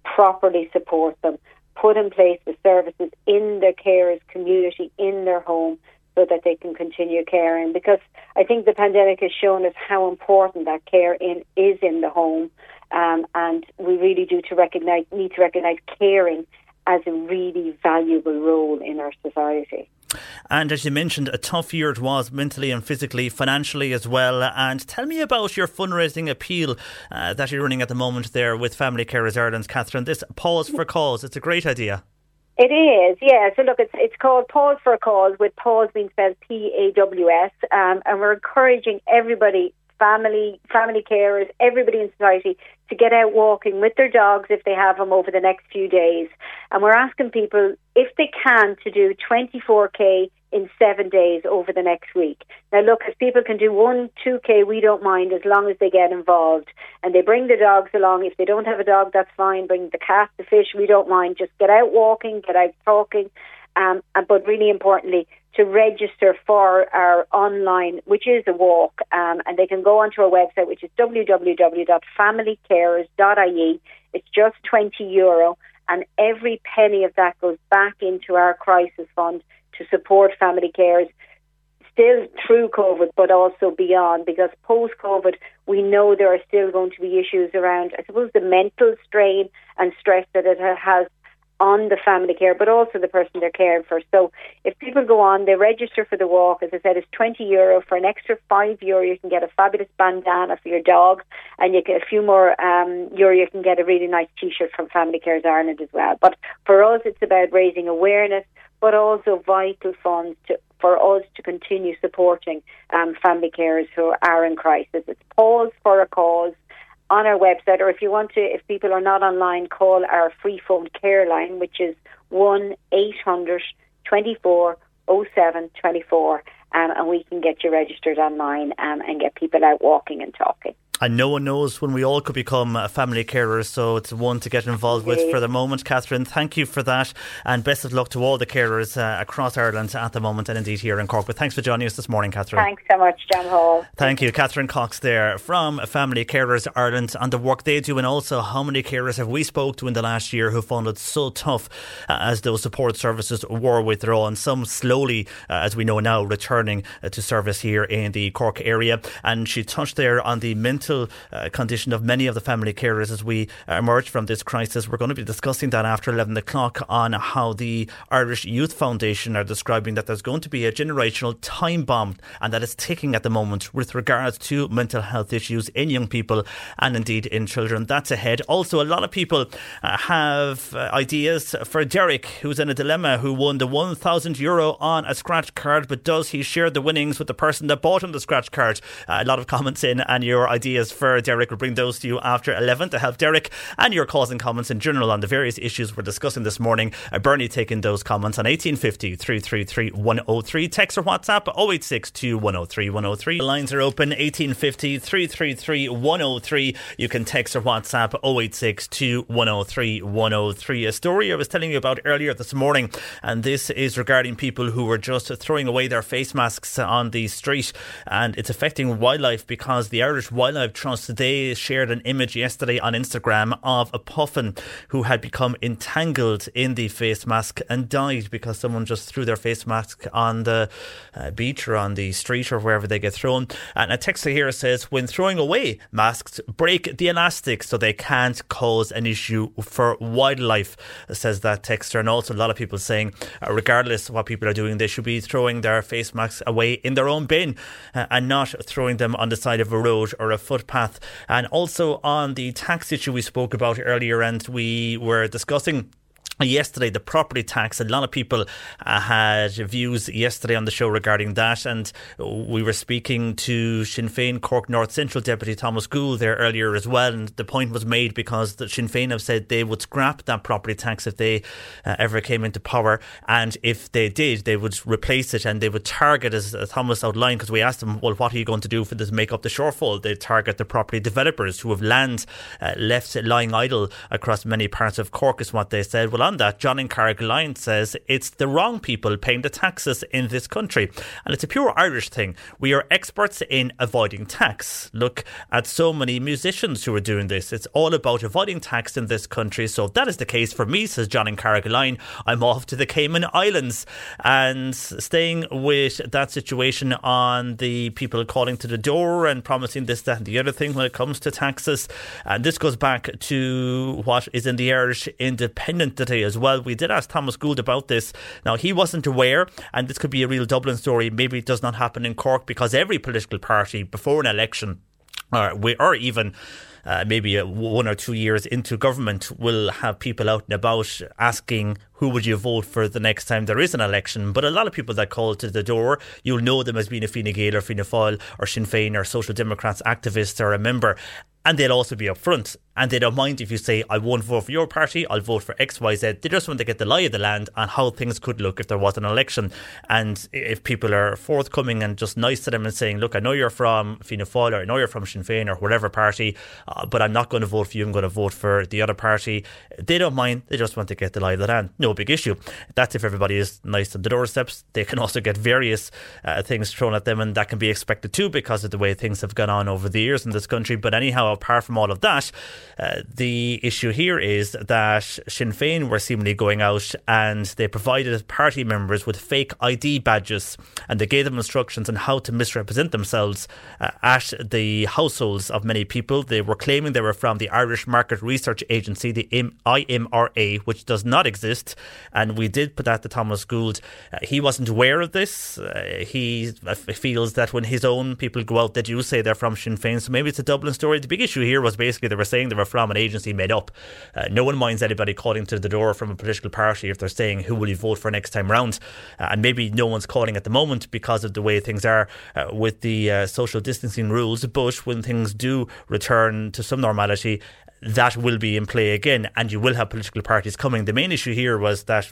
properly support them, put in place the services in their carers' community, in their home, so that they can continue caring. Because I think the pandemic has shown us how important that care is in the home. And we really do need to recognise caring as a really valuable role in our society. And as you mentioned, a tough year it was, mentally and physically, financially as well. And tell me about your fundraising appeal that you're running at the moment there with Family Carers Ireland, Catherine. This Pause for Cause, it's a great idea. It is, yeah. So look, it's called Pause for a Cause, with pause being spelled P-A-W-S. And we're encouraging everybody, family carers, everybody in society, to get out walking with their dogs if they have them over the next few days. And we're asking people, if they can, to do 24K in 7 days over the next week. Now look, if people can do 1-2K, we don't mind, as long as they get involved. And they bring their dogs along. If they don't have a dog, that's fine. Bring the cat, the fish, we don't mind. Just get out walking, get out talking. But really importantly, to register for our online, which is a walk, and they can go onto our website, which is www.familycarers.ie. It's just €20, and every penny of that goes back into our crisis fund to support family carers, still through COVID, but also beyond, because post-COVID, we know there are still going to be issues around, I suppose, the mental strain and stress that it has on the family care, but also the person they're caring for. So if people go on, they register for the walk. As I said, it's €20. For an extra €5, you can get a fabulous bandana for your dog, and you get a few more euro, you can get a really nice T-shirt from Family Carers Ireland as well. But for us, it's about raising awareness, but also vital funds for us to continue supporting family carers who are in crisis. It's Pause for a Cause on our website, or if you want to, if people are not online, call our free phone care line, which is 1-800-24-07-24, and we can get you registered online and get people out walking and talking. And no one knows when we all could become family carers, so it's one to get involved with for the moment. Catherine, thank you for that, and best of luck to all the carers across Ireland at the moment, and indeed here in Cork. But thanks for joining us this morning, Catherine. Thanks so much, John Hall. Thank you. Catherine Cox there from Family Carers Ireland on the work they do, and also how many carers have we spoke to in the last year who found it so tough as those support services were withdrawn, some slowly, as we know now, returning to service here in the Cork area. And she touched there on the mental condition of many of the family carers as we emerge from this crisis. We're going to be discussing that after 11 o'clock on how the Irish Youth Foundation are describing that there's going to be a generational time bomb, and that is ticking at the moment with regards to mental health issues in young people and indeed in children. That's ahead. Also, a lot of people have ideas for Derek, who's in a dilemma, who won the €1,000 on a scratch card, but does he share the winnings with the person that bought him the scratch card? A lot of comments in, and your ideas for Derek, we'll bring those to you after 11 to help Derek, and your calls and comments in general on the various issues we're discussing this morning. Bernie taking those comments on 1850 333 103. Text or WhatsApp 0862 103 103. The lines are open 1850 333 103. You can text or WhatsApp 0862 103 103. A story I was telling you about earlier this morning, and this is regarding people who were just throwing away their face masks on the street, and it's affecting wildlife because the Irish Wildlife Trust, they shared an image yesterday on Instagram of a puffin who had become entangled in the face mask and died because someone just threw their face mask on the beach or on the street or wherever they get thrown. And a texter here says, when throwing away masks, break the elastic so they can't cause an issue for wildlife, says that texter. And also a lot of people saying, regardless of what people are doing, they should be throwing their face masks away in their own bin and not throwing them on the side of a road or a footpath. And also on the tax issue we spoke about earlier, and we were discussing yesterday the property tax. A lot of people had views yesterday on the show regarding that, and we were speaking to Sinn Féin Cork North Central Deputy Thomas Gould there earlier as well, and the point was made because the Sinn Féin have said they would scrap that property tax if they ever came into power, and if they did they would replace it, and they would target, as Thomas outlined, because we asked him, well, what are you going to do for this, make up the shortfall? They target the property developers who have land left lying idle across many parts of Cork is what they said. Well, on that, John in Carrick Lyons says it's the wrong people paying the taxes in this country, and it's a pure Irish thing. We are experts in avoiding tax. Look at so many musicians who are doing this. It's all about avoiding tax in this country. So if that is the case for me, says John in Carrick Lyons, I'm off to the Cayman Islands. And staying with that situation on the people calling to the door and promising this, that and the other thing when it comes to taxes, and this goes back to what is in the Irish Independent today as well. We did ask Thomas Gould about this. Now, he wasn't aware, and this could be a real Dublin story. Maybe it does not happen in Cork because every political party before an election or even maybe 1 or 2 years into government will have people out and about asking, who would you vote for the next time there is an election? But a lot of people that call to the door, you'll know them as being a Fine Gael or Fianna Fáil or Sinn Féin or Social Democrats activist or a member, and they'll also be up front, and they don't mind if you say, I won't vote for your party, I'll vote for XYZ. They just want to get the lie of the land on how things could look if there was an election. And if people are forthcoming and just nice to them and saying, look, I know you're from Fianna Fáil, or I know you're from Sinn Féin or whatever party, but I'm not going to vote for you, I'm going to vote for the other party, they don't mind. They just want to get the lie of the land. No big issue. That's if everybody is nice on the doorsteps. They can also get various things thrown at them, and that can be expected too because of the way things have gone on over the years in this country. But anyhow, apart from all of that, the issue here is that Sinn Féin were seemingly going out and they provided party members with fake ID badges, and they gave them instructions on how to misrepresent themselves at the households of many people. They were claiming they were from the Irish Market Research Agency, the IMRA, which does not exist. And we did put that to Thomas Gould. He wasn't aware of this. He feels that when his own people go out, they do say they're from Sinn Féin. So maybe it's a Dublin story. The big issue here was basically they were saying they were from an agency made up. No one minds anybody calling to the door from a political party if they're saying, who will you vote for next time round? And maybe no one's calling at the moment because of the way things are with the social distancing rules. But when things do return to some normality, that will be in play again, and you will have political parties coming. The main issue here was that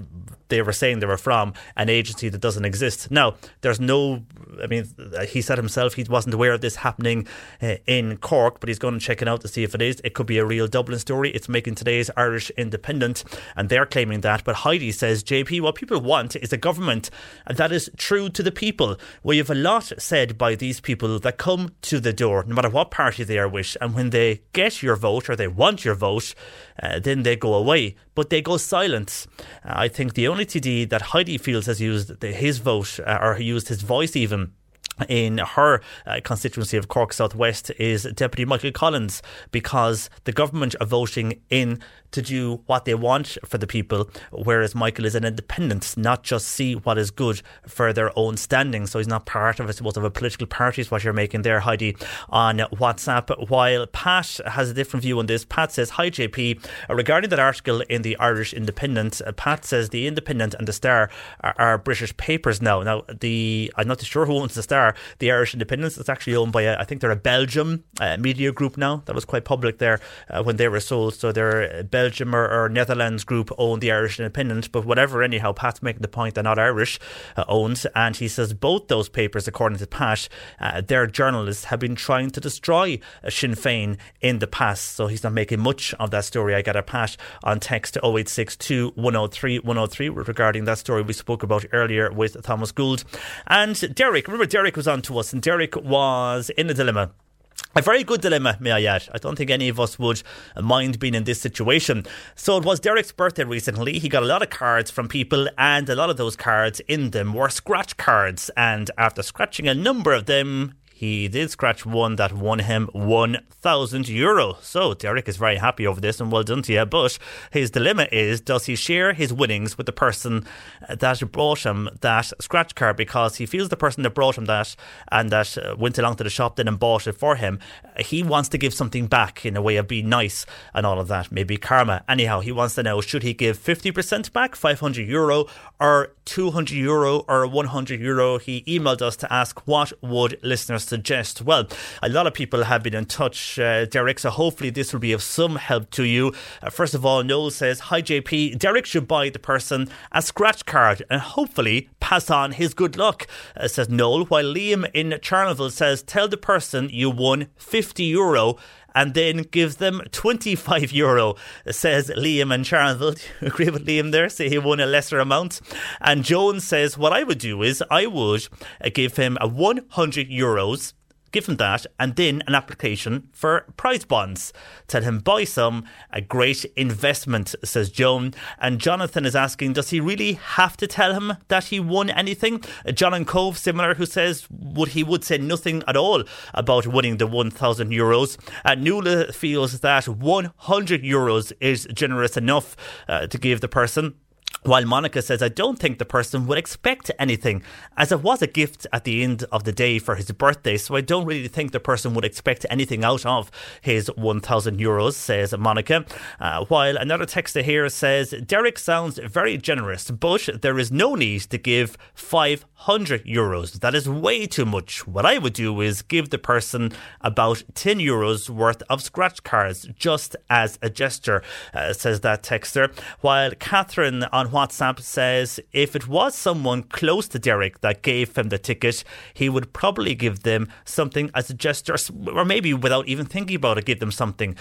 they were saying they were from an agency that doesn't exist. Now, there's no, I mean, he said himself he wasn't aware of this happening in Cork, but he's going to check it out to see if it is. It could be a real Dublin story. It's making today's Irish Independent, and they're claiming that. But Heidi says, JP, what people want is a government that is true to the people. We have a lot said by these people that come to the door, no matter what party they are with, and when they get your vote or they want your vote, then they go away, but they go silent. I think the only TD that Heidi feels has used his vote or used his voice even in her constituency of Cork South West is Deputy Michael Collins, because the government are voting in to do what they want for the people, whereas Michael is an independent, not just see what is good for their own standing. So he's not part of, I suppose, of a political party is what you're making there, Heidi, on WhatsApp. While Pat has a different view on this. Pat says, hi JP, regarding that article in the Irish Independent, Pat says the Independent and the Star are British papers now. Now, I'm not sure who owns the Star. The Irish Independent is actually owned by, I think they're a Belgium media group now. That was quite public there when they were sold. So they're Belgium or Netherlands group own the Irish Independent, but whatever, anyhow, Pat's making the point they're not Irish owned, and he says both those papers, according to Pat, their journalists have been trying to destroy Sinn Féin in the past, so he's not making much of that story. I got a Pat on text 0862 103 103 regarding that story we spoke about earlier with Thomas Gould. And Derek, remember Derek was on to us, and Derek was in a dilemma. A very good dilemma, may I add. I don't think any of us would mind being in this situation. So it was Derek's birthday recently. He got a lot of cards from people, and a lot of those cards in them were scratch cards. And after scratching a number of them, he did scratch one that won him €1,000. So Derek is very happy over this, and well done to you. But his dilemma is, does he share his winnings with the person that brought him that scratch card? Because he feels the person that brought him that and that went along to the shop then and bought it for him, he wants to give something back in a way of being nice and all of that, maybe karma. Anyhow, he wants to know, should he give 50% back, €500, or €200, or €100? He emailed us to ask, what would listeners suggest? Well, a lot of people have been in touch, Derek, so hopefully this will be of some help to you. First of all, Noel says, hi JP, Derek should buy the person a scratch card and hopefully pass on his good luck, says Noel, while Liam in Charleville says, tell the person you won €50 and then give them €25, says Liam and Charleville. Do you agree with Liam there? Say he won a lesser amount. And Joan says, what I would do is I would give him a €100, give him that, and then an application for prize bonds. Tell him buy some, a great investment, says Joan. And Jonathan is asking, does he really have to tell him that he won anything? John and Cove, similar, who says he would say nothing at all about winning the €1,000. Nuala feels that €100 is generous enough to give the person. While Monica says, I don't think the person would expect anything, as it was a gift at the end of the day for his birthday, so I don't really think the person would expect anything out of his €1,000, says Monica. While another texter here says, Derek sounds very generous, but there is no need to give €500. That is way too much. What I would do is give the person about €10 worth of scratch cards, just as a gesture, says that texter. While Catherine on WhatsApp says, if it was someone close to Derek that gave him the ticket, he would probably give them something as a gesture, or maybe without even thinking about it, give them something.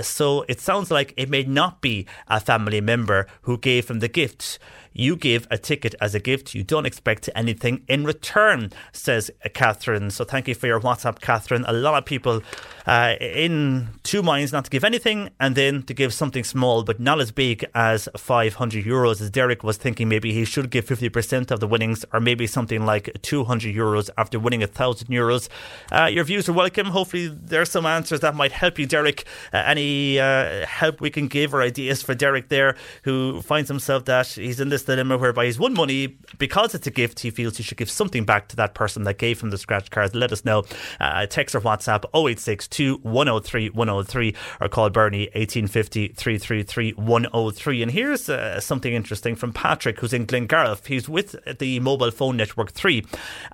So it sounds like it may not be a family member who gave him the gift. You give a ticket as a gift. You don't expect anything in return, says Catherine. So thank you for your WhatsApp, Catherine. A lot of people in two minds, not to give anything and then to give something small, but not as big as €500, as Derek was thinking. Maybe he should give 50% of the winnings, or maybe something like €200 after winning €1,000. Your views are welcome. Hopefully there's some answers that might help you, Derek. Any help we can give or ideas for Derek there, who finds himself that he's in this dilemma whereby he's won money. Because it's a gift, he feels he should give something back to that person that gave him the scratch card. Let us know. Text or WhatsApp 0862 103 103 or call Bernie 1850 333 103. And here's something interesting from Patrick, who's in Glengariff. He's with the mobile phone network 3,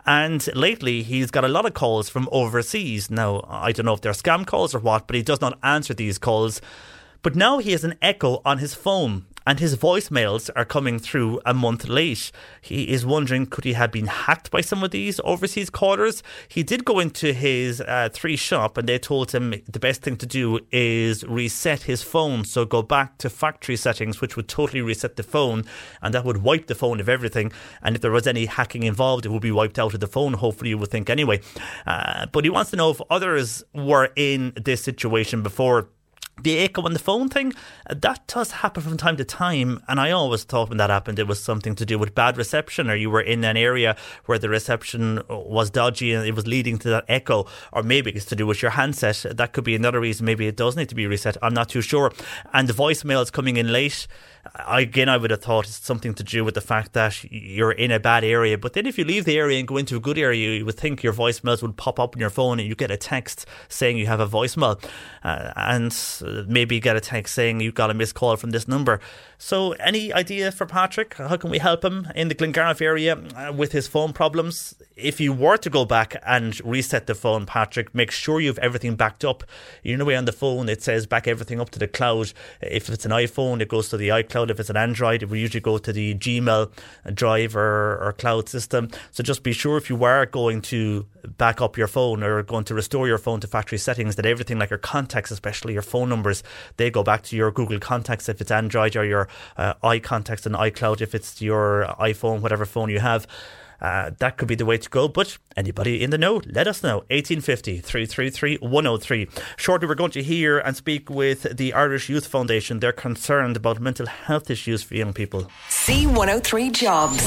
and lately he's got a lot of calls from overseas. Now, I don't know if they're scam calls or what, but he does not answer these calls. But now he has an echo on his phone, and his voicemails are coming through a month late. He is wondering, could he have been hacked by some of these overseas callers? He did go into his 3 shop, and they told him the best thing to do is reset his phone. So go back to factory settings, which would totally reset the phone, and that would wipe the phone of everything. And if there was any hacking involved, it would be wiped out of the phone, hopefully, you would think anyway. But he wants to know if others were in this situation before. The echo on the phone thing, that does happen from time to time, and I always thought when that happened it was something to do with bad reception, or you were in an area where the reception was dodgy and it was leading to that echo, or maybe it's to do with your handset. That could be another reason. Maybe it does need to be reset, I'm not too sure. And the voicemails coming in late, again, I would have thought it's something to do with the fact that you're in a bad area. But then if you leave the area and go into a good area, you would think your voicemails would pop up on your phone and you get a text saying you have a voicemail, and maybe you get a text saying you've got a missed call from this number. So any idea for Patrick? How can we help him in the Glengariff area with his phone problems? If you were to go back and reset the phone, Patrick, make sure you have everything backed up. You know, on the phone it says back everything up to the cloud. If it's an iPhone, it goes to the iCloud. If it's an Android, it will usually go to the Gmail drive or cloud system. So just be sure, if you are going to back up your phone or going to restore your phone to factory settings, that everything like your contacts, especially your phone numbers, they go back to your Google Contacts if it's Android, or your iContacts and iCloud if it's your iPhone, whatever phone you have. That could be the way to go. But anybody in the know, let us know. 1850 333 103. Shortly, we're going to hear and speak with the Irish Youth Foundation. They're concerned about mental health issues for young people. C103 Jobs.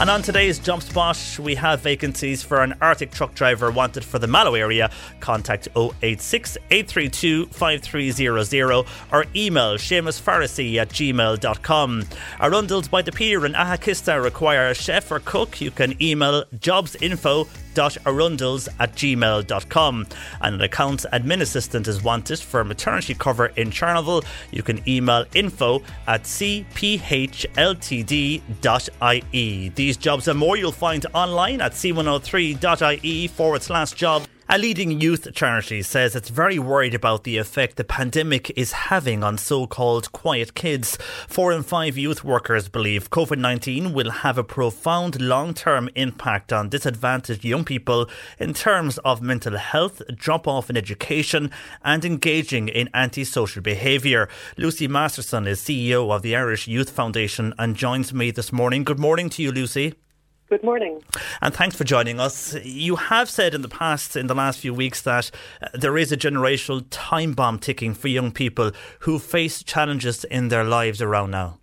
And on today's Job Spot, we have vacancies for an Arctic truck driver wanted for the Mallow area. Contact 086 832 5300 or email seamusfarisi@gmail.com. Arundels by the Pier and Ahakista require a chef or cook. You can email jobsinfo.arundels@gmail.com. And an accounts admin assistant is wanted for maternity cover in Charnival. You can email info@cphltd.ie. These jobs and more you'll find online at c103.ie/job. A leading youth charity says it's very worried about the effect the pandemic is having on so-called quiet kids. 4 in 5 youth workers believe COVID-19 will have a profound long-term impact on disadvantaged young people in terms of mental health, drop-off in education and engaging in antisocial behaviour. Lucy Masterson is CEO of the Irish Youth Foundation and joins me this morning. Good morning to you, Lucy. Good morning. And thanks for joining us. You have said in the past, in the last few weeks, that there is a generational time bomb ticking for young people who face challenges in their lives around now.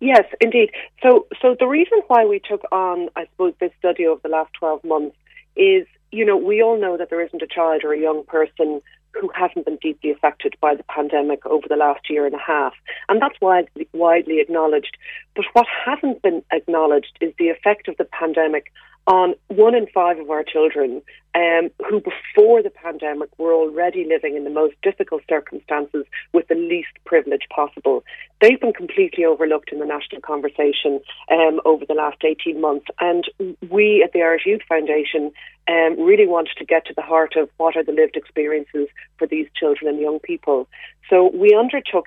Yes, indeed. So the reason why we took on, I suppose, this study over the last 12 months is, you know, we all know that there isn't a child or a young person who haven't been deeply affected by the pandemic over the last year and a half. And that's widely acknowledged. But what hasn't been acknowledged is the effect of the pandemic on 1 in 5 of our children who before the pandemic were already living in the most difficult circumstances with the least privilege possible. They've been completely overlooked in the national conversation over the last 18 months. And we at the Irish Youth Foundation really wanted to get to the heart of what are the lived experiences for these children and young people. So we undertook...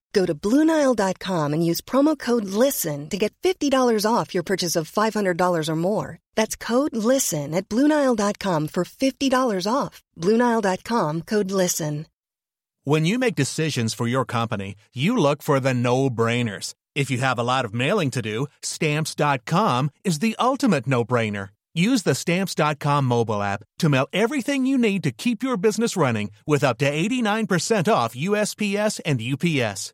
Go to BlueNile.com and use promo code LISTEN to get $50 off your purchase of $500 or more. That's code LISTEN at BlueNile.com for $50 off. BlueNile.com, code LISTEN. When you make decisions for your company, you look for the no-brainers. If you have a lot of mailing to do, Stamps.com is the ultimate no-brainer. Use the Stamps.com mobile app to mail everything you need to keep your business running with up to 89% off USPS and UPS.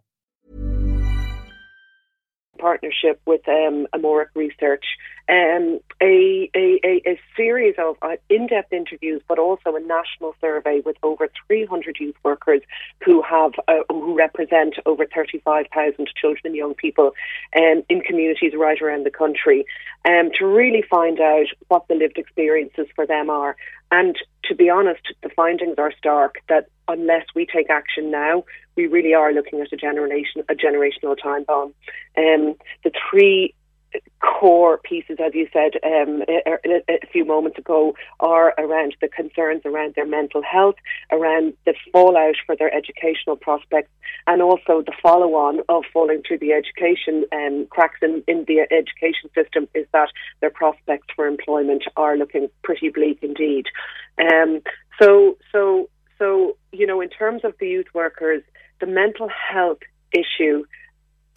Partnership with Amárach Research, a series of in-depth interviews, but also a national survey with over 300 youth workers who represent over 35,000 children and young people in communities right around the country, to really find out what the lived experiences for them are. And to be honest, the findings are stark that unless we take action now, we really are looking at a generational time bomb. The three core pieces, as you said a few moments ago, are around the concerns around their mental health, around the fallout for their educational prospects, and also the follow-on of falling through the education cracks in the education system is that their prospects for employment are looking pretty bleak indeed. So, you know, in terms of the youth workers, the mental health issue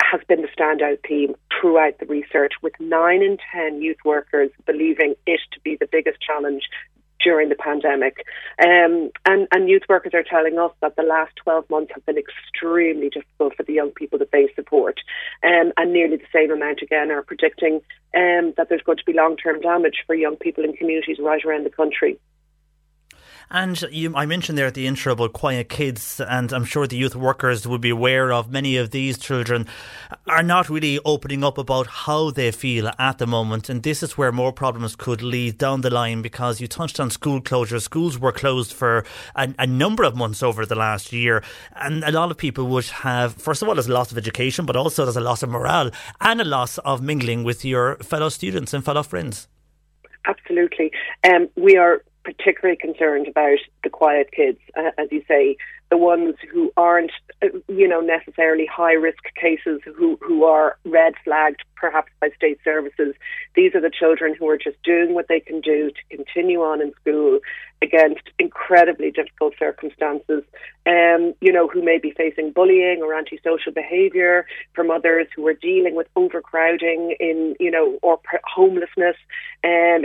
has been the standout theme throughout the research, with 9 in 10 youth workers believing it to be the biggest challenge during the pandemic. And youth workers are telling us that the last 12 months have been extremely difficult for the young people that they support. And nearly the same amount again are predicting that there's going to be long-term damage for young people in communities right around the country. And I mentioned there at the intro about quiet kids, and I'm sure the youth workers would be aware of many of these children are not really opening up about how they feel at the moment. And this is where more problems could lead down the line, because you touched on school closures. Schools were closed for a number of months over the last year. And a lot of people would have, first of all, there's a loss of education, but also there's a loss of morale and a loss of mingling with your fellow students and fellow friends. Absolutely. We are particularly concerned about the quiet kids, as you say, the ones who aren't, necessarily high-risk cases, who are red-flagged perhaps by state services. These are the children who are just doing what they can do to continue on in school against incredibly difficult circumstances, who may be facing bullying or antisocial behaviour from others, who are dealing with overcrowding in, or homelessness,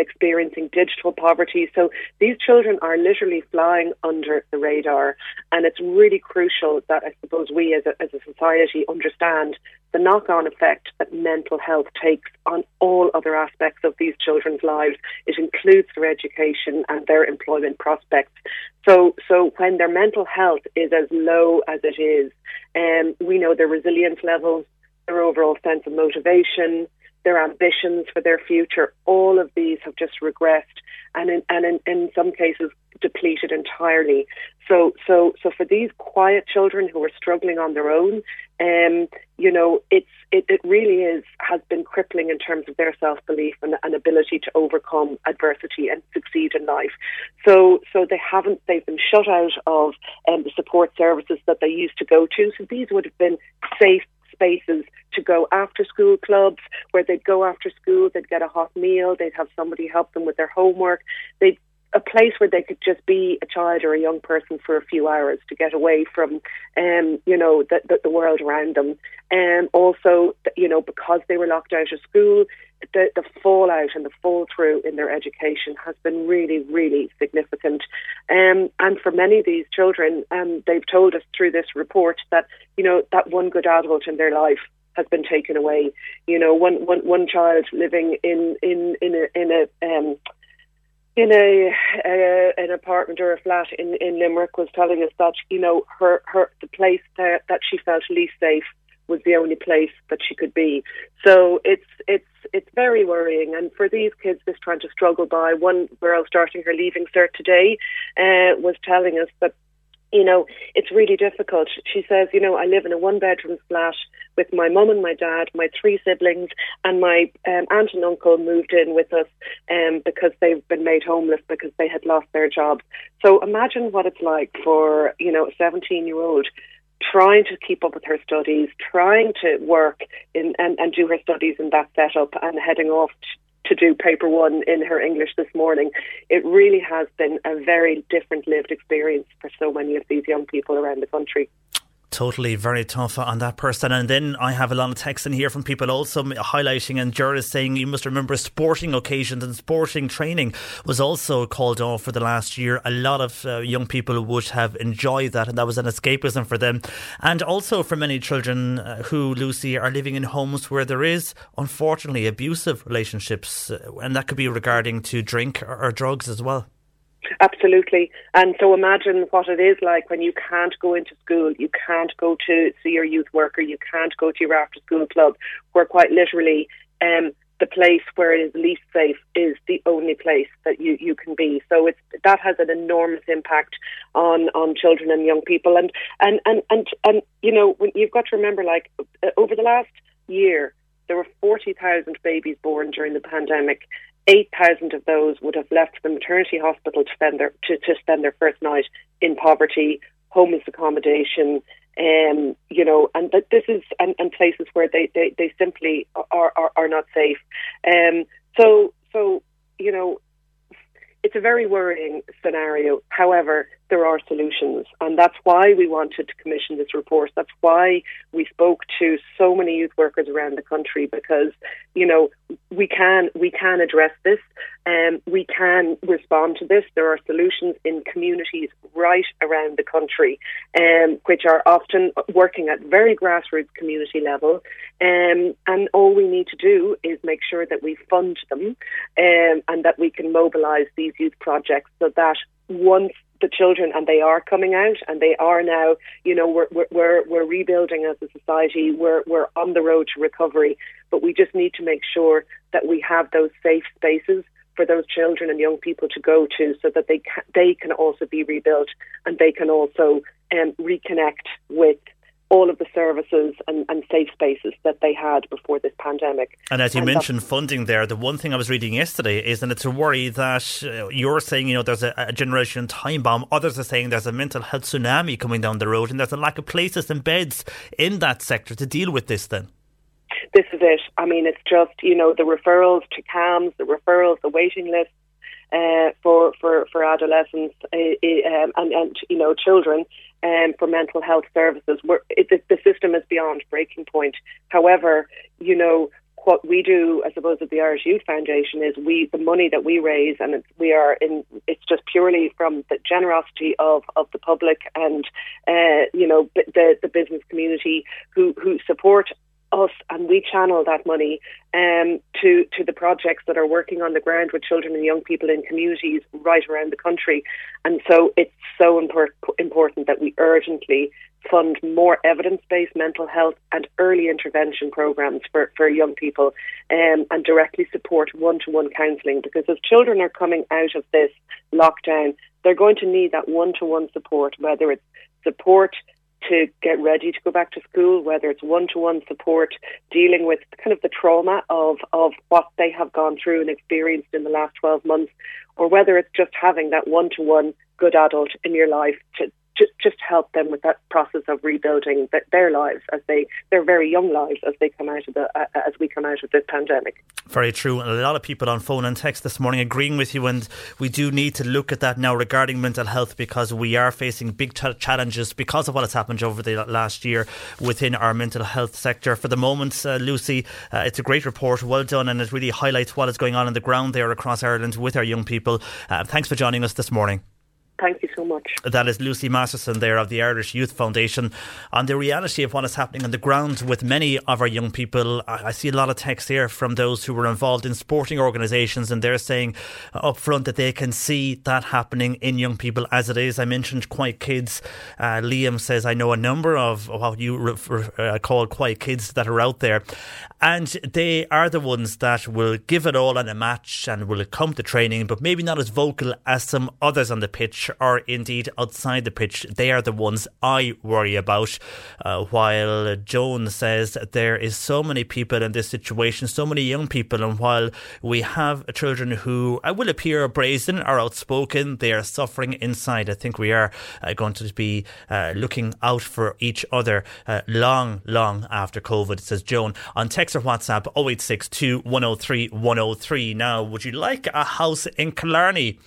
experiencing digital poverty. So these children are literally flying under the radar. And it's really crucial that, I suppose, we as a society understand the knock-on effect that mental health takes on all other aspects of these children's lives. It includes their education and their employment prospects. So when their mental health is as low as it is, we know their resilience levels, their overall sense of motivation, their ambitions for their future, all of these have just regressed and in some cases depleted entirely. So for these quiet children who are struggling on their own, it really has been crippling in terms of their self-belief and ability to overcome adversity and succeed in life. So they've been shut out of the support services that they used to go to. So these would have been safe spaces to go after school clubs, where they'd go after school, they'd get a hot meal, they'd have somebody help them with their homework, they'd a place where they could just be a child or a young person for a few hours to get away from, the world around them. Also, because they were locked out of school, the fallout and the fall through in their education has been really, really significant. And for many of these children, they've told us through this report that, that one good adult in their life has been taken away. One child living in an apartment or a flat in Limerick was telling us that the place that she felt least safe was the only place that she could be. So it's very worrying. And for these kids, just trying to struggle by. One girl starting her Leaving Cert today was telling us that it's really difficult. She says, I live in a one-bedroom flat with my mum and my dad, my three siblings, and my aunt and uncle moved in with us because they've been made homeless because they had lost their jobs. So imagine what it's like for, a 17-year-old trying to keep up with her studies, trying to work and do her studies in that setup and heading off to do paper one in her English this morning. It really has been a very different lived experience for so many of these young people around the country. Totally, very tough on that person. And then I have a lot of texts in here from people also highlighting, and Jura saying you must remember sporting occasions and sporting training was also called off for the last year. A lot of young people would have enjoyed that, and that was an escapism for them. And also for many children who, Lucy, are living in homes where there is, unfortunately, abusive relationships, and that could be regarding to drink or drugs as well. Absolutely. And so imagine what it is like when you can't go into school, you can't go to see your youth worker, you can't go to your after school club, where quite literally the place where it is least safe is the only place that you can be. So that has an enormous impact on children and young people. And when you've got to remember, like, over the last year, there were 40,000 babies born during the pandemic. 8,000 of those would have left the maternity hospital to spend their first night in poverty, homeless accommodation, and that this is and places where they simply are not safe. So it's a very worrying scenario. However, there are solutions, and that's why we wanted to commission this report. That's why we spoke to so many youth workers around the country, because we can address this, we can respond to this. There are solutions in communities right around the country, which are often working at very grassroots community level, and all we need to do is make sure that we fund them, and that we can mobilise these youth projects so that once the children, and they are coming out, and they are now, we're rebuilding as a society. We're on the road to recovery, but we just need to make sure that we have those safe spaces for those children and young people to go to, so that they can also be rebuilt, and they can also reconnect with all of the services and safe spaces that they had before this pandemic. And as you mentioned, funding there, the one thing I was reading yesterday is, and it's a worry that you're saying, there's a generation time bomb. Others are saying there's a mental health tsunami coming down the road, and there's a lack of places and beds in that sector to deal with this then. This is it. I mean, it's just, the referrals to CAMS, the referrals, the waiting lists for adolescents and children, for mental health services. The system is beyond breaking point. However, what we do, I suppose, at the Irish Youth Foundation is the money that we raise, and it's just purely from the generosity of the public and the business community who support us, and we channel that money to the projects that are working on the ground with children and young people in communities right around the country. And so it's so important that we urgently fund more evidence-based mental health and early intervention programs for young people, and directly support one-to-one counselling, because as children are coming out of this lockdown, they're going to need that one-to-one support, whether it's support to get ready to go back to school, whether it's one-to-one support dealing with kind of the trauma of what they have gone through and experienced in the last 12 months, or whether it's just having that one-to-one good adult in your life to just help them with that process of rebuilding their lives as their very young lives as they come out of as we come out of this pandemic. Very true, and a lot of people on phone and text this morning agreeing with you, and we do need to look at that now regarding mental health, because we are facing big challenges because of what has happened over the last year within our mental health sector. For the moment, Lucy, it's a great report, well done, and it really highlights what is going on the ground there across Ireland with our young people. Thanks for joining us this morning. Thank you so much. That is Lucy Masterson there of the Irish Youth Foundation on the reality of what is happening on the ground with many of our young people. I see a lot of texts here from those who were involved in sporting organisations, and they're saying up front that they can see that happening in young people as it is. I mentioned Quiet Kids. Liam says, I know a number of what you call Quiet Kids that are out there, and they are the ones that will give it all on a match and will come to training, but maybe not as vocal as some others on the pitch, or indeed outside the pitch. They are the ones I worry about. While Joan says there is so many people in this situation, so many young people, and while we have children who will appear brazen or outspoken, they are suffering inside. I think we are going to be looking out for each other long after COVID, says Joan. On text or WhatsApp 0862 103 103. Now, would you like a house in Killarney?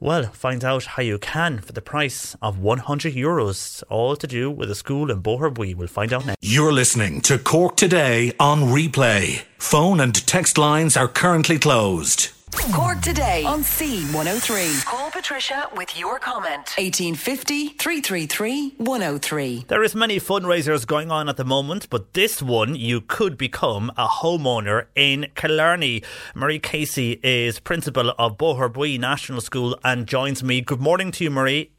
Well, find out how you can for the price of €100. All to do with a school in Boherbue. We'll find out next. You're listening to Cork Today on replay. Phone and text lines are currently closed. Cork Today on C103. Call Patricia with your comment. 1850 333 103. There is many fundraisers going on at the moment, but this one, you could become a homeowner in Killarney. Marie Casey is principal of Boherbue National School and joins me. Good morning to you, Marie.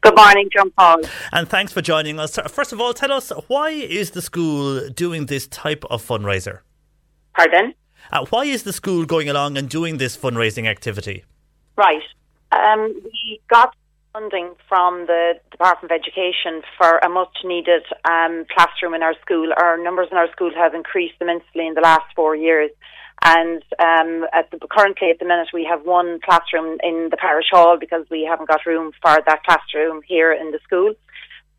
Good morning, John Paul. And thanks for joining us. First of all, tell us, why is the school doing this type of fundraiser? Pardon? Why is the school going along and doing this fundraising activity? Right. We got funding from the Department of Education for a much-needed classroom in our school. Our numbers in our school have increased immensely in the last 4 years. And currently at the minute we have one classroom in the parish hall because we haven't got room for that classroom here in the school.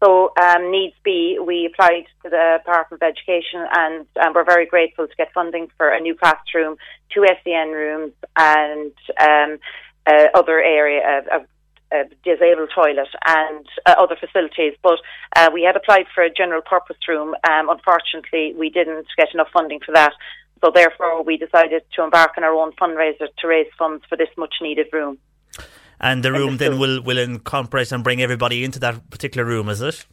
So needs be, we applied to the Department of Education, and we're very grateful to get funding for a new classroom, 2 SEN rooms, and other area of disabled toilet and other facilities. But we had applied for a general purpose room. Unfortunately, we didn't get enough funding for that. So therefore, we decided to embark on our own fundraiser to raise funds for this much needed room. And the room then will encompass and bring everybody into that particular room, is it?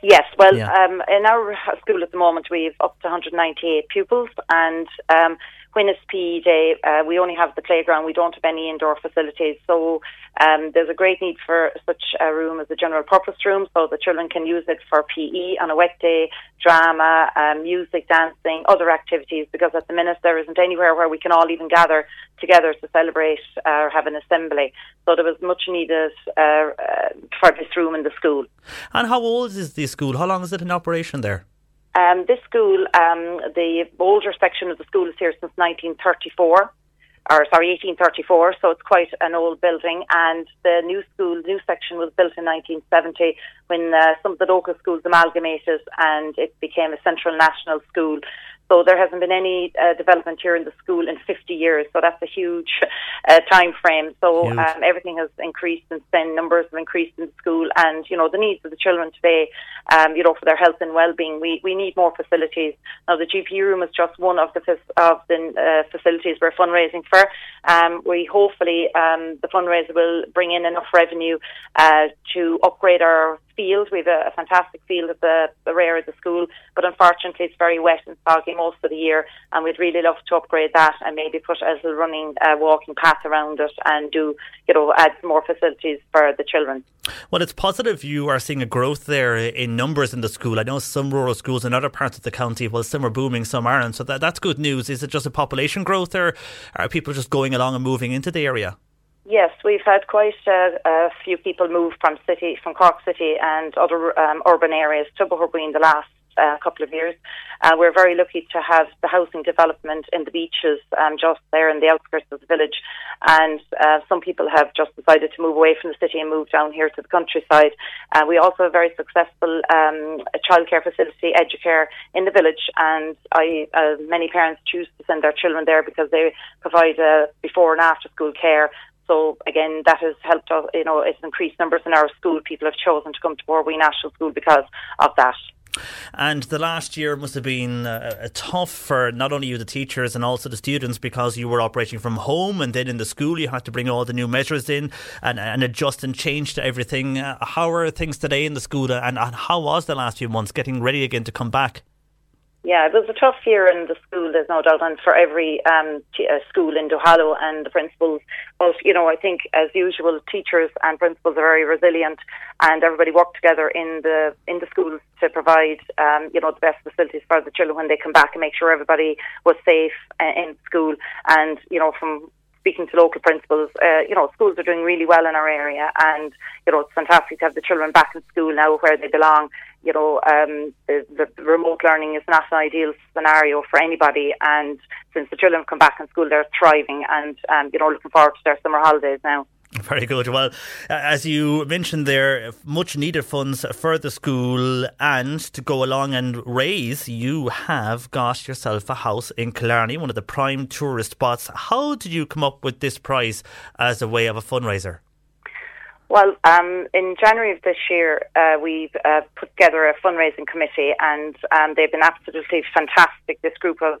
Yes. Well, yeah. In our school at the moment, we have up to 198 pupils, and when it's PE day, we only have the playground. We don't have any indoor facilities. So there's a great need for such a room as a general purpose room, so the children can use it for PE on a wet day, drama, music, dancing, other activities, because at the minute there isn't anywhere where we can all even gather together to celebrate or have an assembly. So there was much needed for this room in the school. And how old is the school? How long is it in operation there? This school, the older section of the school is here since 1834, so it's quite an old building, and the new school, new section was built in 1970 when some of the local schools amalgamated and it became a central national school. So there hasn't been any development here in the school in 50 years, so that's a huge time frame. So everything has increased since then, numbers have increased in the school, and, you know, the needs of the children today, you know, for their health and well-being, we need more facilities. Now, the GP room is just one of the facilities we're fundraising for. We hopefully, the fundraiser will bring in enough revenue to upgrade our field. We have a fantastic field at the rear of the school, but unfortunately it's very wet and foggy most of the year, and we'd really love to upgrade that and maybe put a little running walking path around it and add more facilities for the children. Well, it's positive you are seeing a growth there in numbers in the school. I know some rural schools in other parts of the county, well, some are booming, some aren't, so that's good news. Is it just a population growth, or are people just going along and moving into the area? Yes, we've had quite a few people move from Cork City and other urban areas to Boherbue in the last couple of years. We're very lucky to have the housing development in the beaches just there in the outskirts of the village, and some people have just decided to move away from the city and move down here to the countryside. We also have a very successful childcare facility, Educare, in the village, and many parents choose to send their children there because they provide before and after school care. So again, that has helped us, you know, it's increased numbers in our school. People have chosen to come to Boherbue National School because of that. And the last year must have been tough for not only you, the teachers, and also the students, because you were operating from home, and then in the school you had to bring all the new measures in and adjust and change to everything. How are things today in the school, and how was the last few months getting ready again to come back? Yeah, it was a tough year in the school, there's no doubt, and for every school in Duhallow and the principals. But, you know, I think, as usual, teachers and principals are very resilient, and everybody worked together in the schools to provide, you know, the best facilities for the children when they come back and make sure everybody was safe in school. And, you know, from speaking to local principals, you know, schools are doing really well in our area, and, you know, it's fantastic to have the children back in school now where they belong. You know, the remote learning is not an ideal scenario for anybody, and since the children have come back in school, they're thriving and, you know, looking forward to their summer holidays now. Very good. Well, as you mentioned there, much needed funds for the school, and to go along and raise, you have got yourself a house in Killarney, one of the prime tourist spots. How did you come up with this prize as a way of a fundraiser? Well, in January of this year, we've put together a fundraising committee, and they've been absolutely fantastic, this group of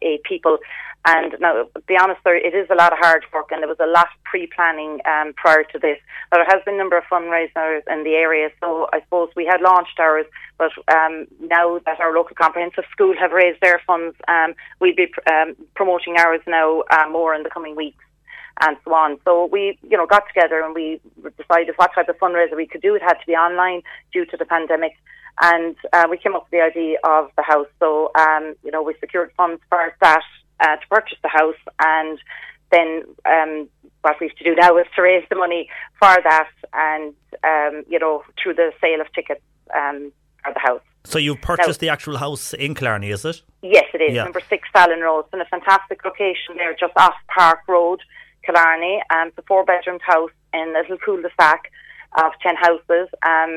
8 people. And now, to be honest, it is a lot of hard work, and there was a lot of pre-planning prior to this. But there has been a number of fundraisers in the area, so I suppose we had launched ours, but now that our local comprehensive school have raised their funds, we'll be promoting ours now more in the coming weeks. And so on. So we, you know, got together and we decided what type of fundraiser we could do. It had to be online due to the pandemic, and we came up with the idea of the house. So, you know, we secured funds for that to purchase the house, and then what we have to do now is to raise the money for that, and you know, through the sale of tickets for the house. So you've purchased now, the actual house in Killarney, is it? Yes, it is. Yeah. Number 6 Fallon Road. It's in a fantastic location there, just off Park Road, Killarney. It's a 4-bedroomed house in a little cul-de-sac of 10 houses.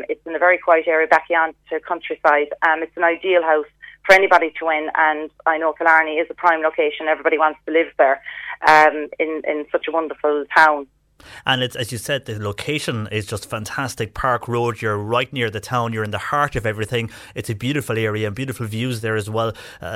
It's in a very quiet area, back onto countryside. It's an ideal house for anybody to win, and I know Killarney is a prime location. Everybody wants to live there in such a wonderful town. And it's, as you said, the location is just fantastic. Park Road, you're right near the town, you're in the heart of everything. It's a beautiful area and beautiful views there as well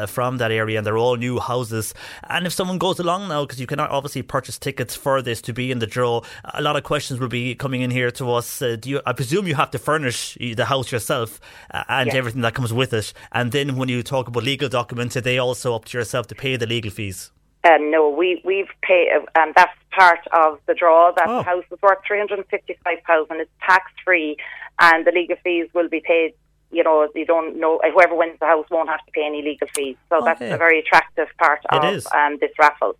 from that area, and they're all new houses. And if someone goes along now, because you cannot obviously purchase tickets for this to be in the draw, a lot of questions will be coming in here to us. I presume you have to furnish the house yourself and yes, everything that comes with it. And then when you talk about legal documents, are they also up to yourself to pay the legal fees? No, we've paid, that's part of the draw. That house is worth $355,000. It's tax-free, and the legal fees will be paid. You know, you don't know, whoever wins the house won't have to pay any legal fees. So that's a very attractive part of this raffle.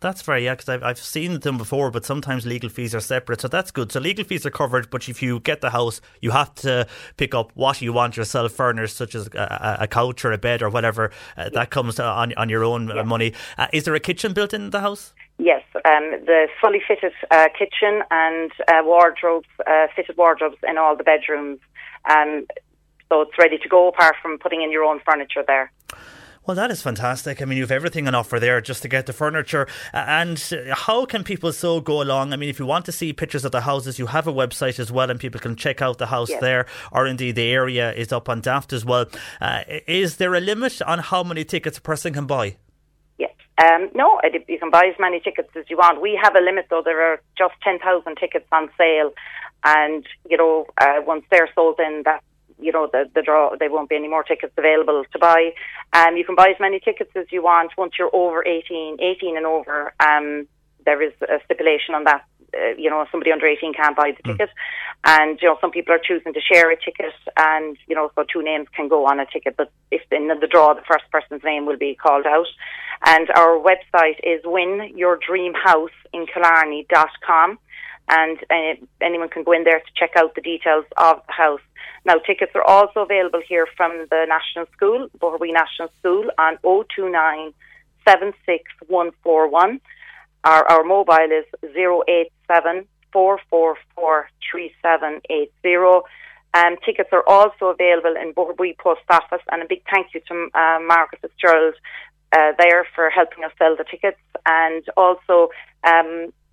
That's very, yeah, because I've seen them before, but sometimes legal fees are separate, so that's good. So legal fees are covered, but if you get the house, you have to pick up what you want yourself furnished, such as a couch or a bed or whatever. That comes on your own money. Is there a kitchen built in the house? Yes, the fully fitted kitchen and wardrobes, fitted wardrobes in all the bedrooms. So it's ready to go, apart from putting in your own furniture there. Well, that is fantastic. I mean, you have everything on offer there just to get the furniture. And how can people so go along? I mean, if you want to see pictures of the houses, you have a website as well, and people can check out the house there, or indeed the area is up on Daft as well. Is there a limit on how many tickets a person can buy? No, you can buy as many tickets as you want. We have a limit, though. There are just 10,000 tickets on sale, and, you know, once they're sold in, that's, you know, the draw, there won't be any more tickets available to buy. You can buy as many tickets as you want once you're over 18 and over. There is a stipulation on that. You know, somebody under 18 can't buy the ticket. And, you know, some people are choosing to share a ticket, and, you know, so 2 names can go on a ticket. But if in the draw, the first person's name will be called out. And our website is winyourdreamhouseinkillarney.com. and anyone can go in there to check out the details of the house. Now, tickets are also available here from the National School, Boherbue National School, on 029 76141. Our mobile is 087 444 3780. Tickets are also available in Boherbue Post Office, and a big thank you to Margaret Fitzgerald there for helping us sell the tickets, and also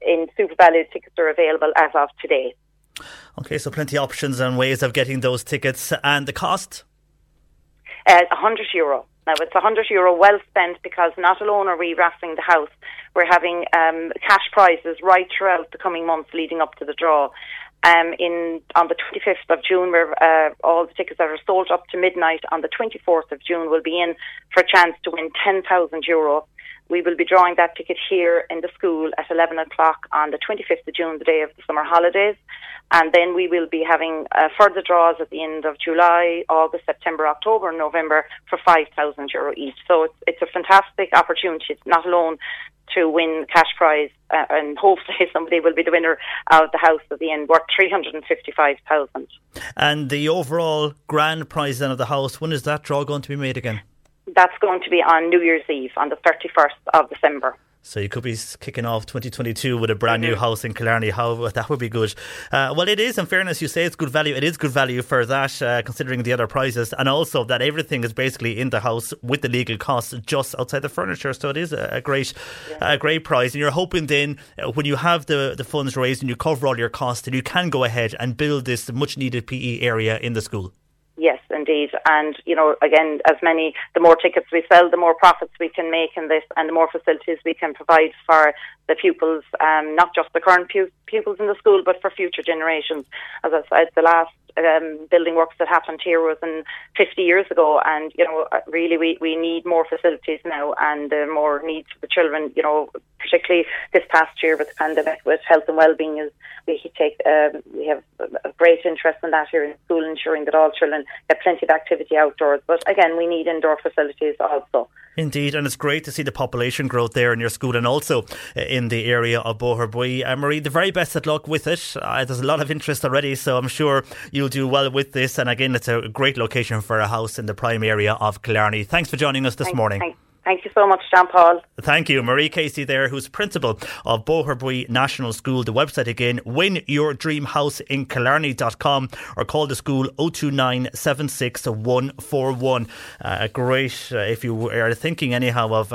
in Super Value tickets are available as of today. Okay, so plenty of options and ways of getting those tickets. And the cost? €100. Now, it's €100 well spent, because not alone are we raffling the house, we're having cash prizes right throughout the coming months leading up to the draw. On the 25th of June, where all the tickets that are sold up to midnight on the 24th of June will be in for a chance to win €10,000. We will be drawing that ticket here in the school at 11 o'clock on the 25th of June, the day of the summer holidays. And then we will be having further draws at the end of July, August, September, October, and November for €5,000 each. So it's a fantastic opportunity. It's not alone to win cash prize, and hopefully somebody will be the winner of the house at the end, worth €355,000. And the overall grand prize then of the house, when is that draw going to be made again? That's going to be on New Year's Eve, on the 31st of December. So you could be kicking off 2022 with a brand new house in Killarney. How that would be good. Well, it is, in fairness, you say it's good value. It is good value for that, considering the other prizes, and also that everything is basically in the house with the legal costs just outside the furniture. So it is a great prize. And you're hoping then, when you have the funds raised and you cover all your costs, that you can go ahead and build this much needed PE area in the school. Yes, indeed. And, you know, again, the more tickets we sell, the more profits we can make in this, and the more facilities we can provide for the pupils, not just the current pupils in the school, but for future generations. As I said, the last building works that happened here was 50 years ago. And, you know, really we need more facilities now, and more needs for the children, you know, particularly this past year with the pandemic, with health and well-being. Is we have a great interest in that here in school, ensuring that all children get plenty of activity outdoors. But again, we need indoor facilities also. Indeed, and it's great to see the population growth there in your school, and also in the area of Boherbue. Marie, the very best of luck with it. There's a lot of interest already, so I'm sure you'll do well with this. And again, it's a great location for a house in the prime area of Killarney. Thanks for joining us this morning. Thank you so much, Jean-Paul. Thank you. Marie Casey there, who's principal of Boherbue National School. The website again, winyourdreamhouseinkillarney.com, or call the school 029 76141. Great if you are thinking anyhow of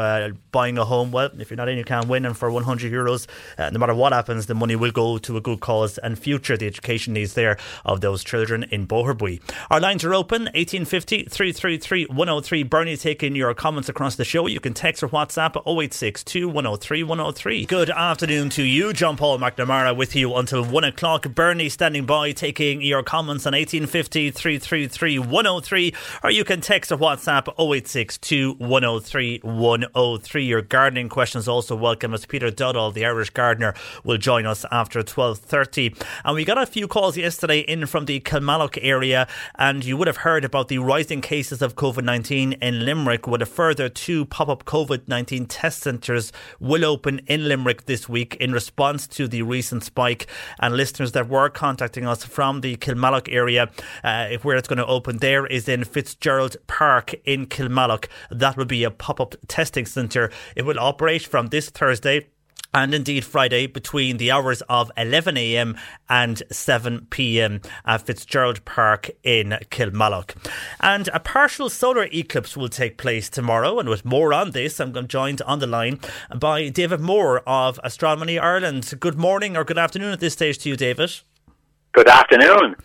buying a home. Well, if you're not in, you can win. And for €100, no matter what happens, the money will go to a good cause and future the education needs there of those children in Boherbue. Our lines are open, 1850 333 103. Bernie, taking your comments across the show. You can text or WhatsApp 0862 103 103. Good afternoon to you, John Paul McNamara with you until 1 o'clock. Bernie standing by, taking your comments on 1850 333 103, or you can text or WhatsApp 0862 103 103. Your gardening questions also welcome, as Peter Dowdall, the Irish Gardener, will join us after 12:30. And we got a few calls yesterday in from the Kilmallock area, and you would have heard about the rising cases of COVID-19 in Limerick, with a further two pop-up COVID-19 test centres will open in Limerick this week in response to the recent spike. And listeners that were contacting us from the Kilmallock area, where it's going to open there is in Fitzgerald Park in Kilmallock. That will be a pop-up testing centre. It will operate from this Thursday and indeed Friday between the hours of 11am and 7pm at Fitzgerald Park in Kilmallock. And a partial solar eclipse will take place tomorrow, and with more on this, I'm joined on the line by David Moore of Astronomy Ireland. Good morning or good afternoon at this stage to you, David. Good afternoon.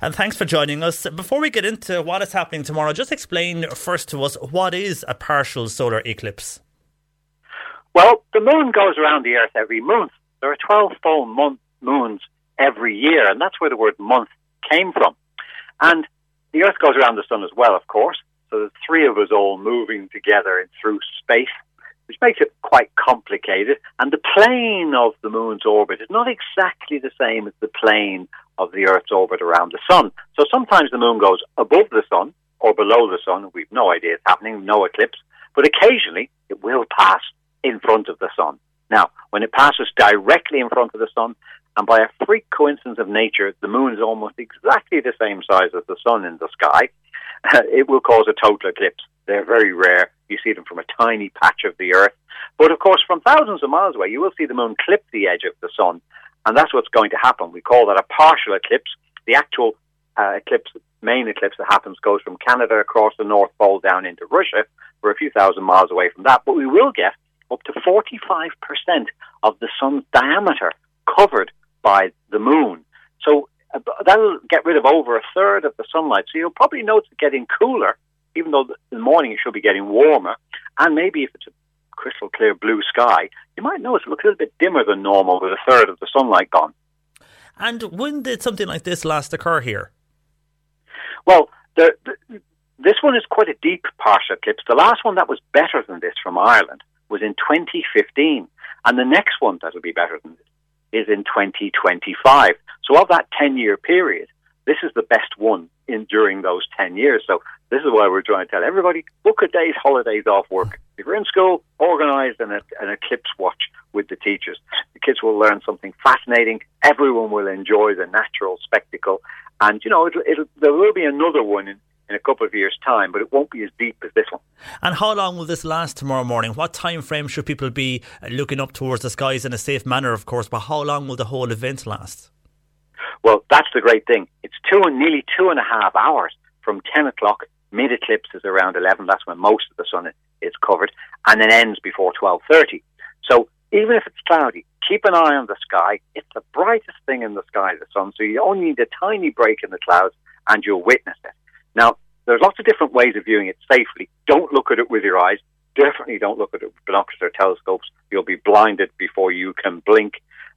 And thanks for joining us. Before we get into what is happening tomorrow, just explain first to us, what is a partial solar eclipse? Well, the moon goes around the Earth every month. There are 12 full moons every year, and that's where the word month came from. And the Earth goes around the sun as well, of course, so the three of us all moving together through space, which makes it quite complicated. And the plane of the moon's orbit is not exactly the same as the plane of the Earth's orbit around the sun. So sometimes the moon goes above the sun or below the sun. We've no idea it's happening, no eclipse, but occasionally it will pass in front of the sun. Now, when it passes directly in front of the sun, and by a freak coincidence of nature, the moon is almost exactly the same size as the sun in the sky, it will cause a total eclipse. They're very rare. You see them from a tiny patch of the Earth. But, of course, from thousands of miles away, you will see the moon clip the edge of the sun, and that's what's going to happen. We call that a partial eclipse. The actual eclipse, main eclipse that happens, goes from Canada across the North Pole down into Russia. We're a few thousand miles away from that, but we will get up to 45% of the sun's diameter covered by the moon. So that'll get rid of over a third of the sunlight. So you'll probably notice it getting cooler, even though in the morning it should be getting warmer. And maybe if it's a crystal clear blue sky, you might notice it looks a little bit dimmer than normal with a third of the sunlight gone. And when did something like this last occur here? Well, this one is quite a deep partial eclipse. The last one that was better than this from Ireland was in 2015. And the next one that will be better than this is in 2025. So of that 10-year period, this is the best one during those 10 years. So this is why we're trying to tell everybody, book a day's holidays off work. If you're in school, organise an eclipse watch with the teachers. The kids will learn something fascinating. Everyone will enjoy the natural spectacle. And, you know, there will be another one in a couple of years' time, but it won't be as deep as this one. And how long will this last tomorrow morning? What time frame should people be looking up towards the skies in a safe manner, of course, but how long will the whole event last? Well, that's the great thing. It's nearly 2.5 hours from 10 o'clock. Mid-eclipse is around 11. That's when most of the sun is covered, and then ends before 12:30. So even if it's cloudy, keep an eye on the sky. It's the brightest thing in the sky, the sun, so you only need a tiny break in the clouds and you'll witness it. Now, there's lots of different ways of viewing it safely. Don't look at it with your eyes. Definitely don't look at it with binoculars or telescopes. You'll be blinded before you can blink.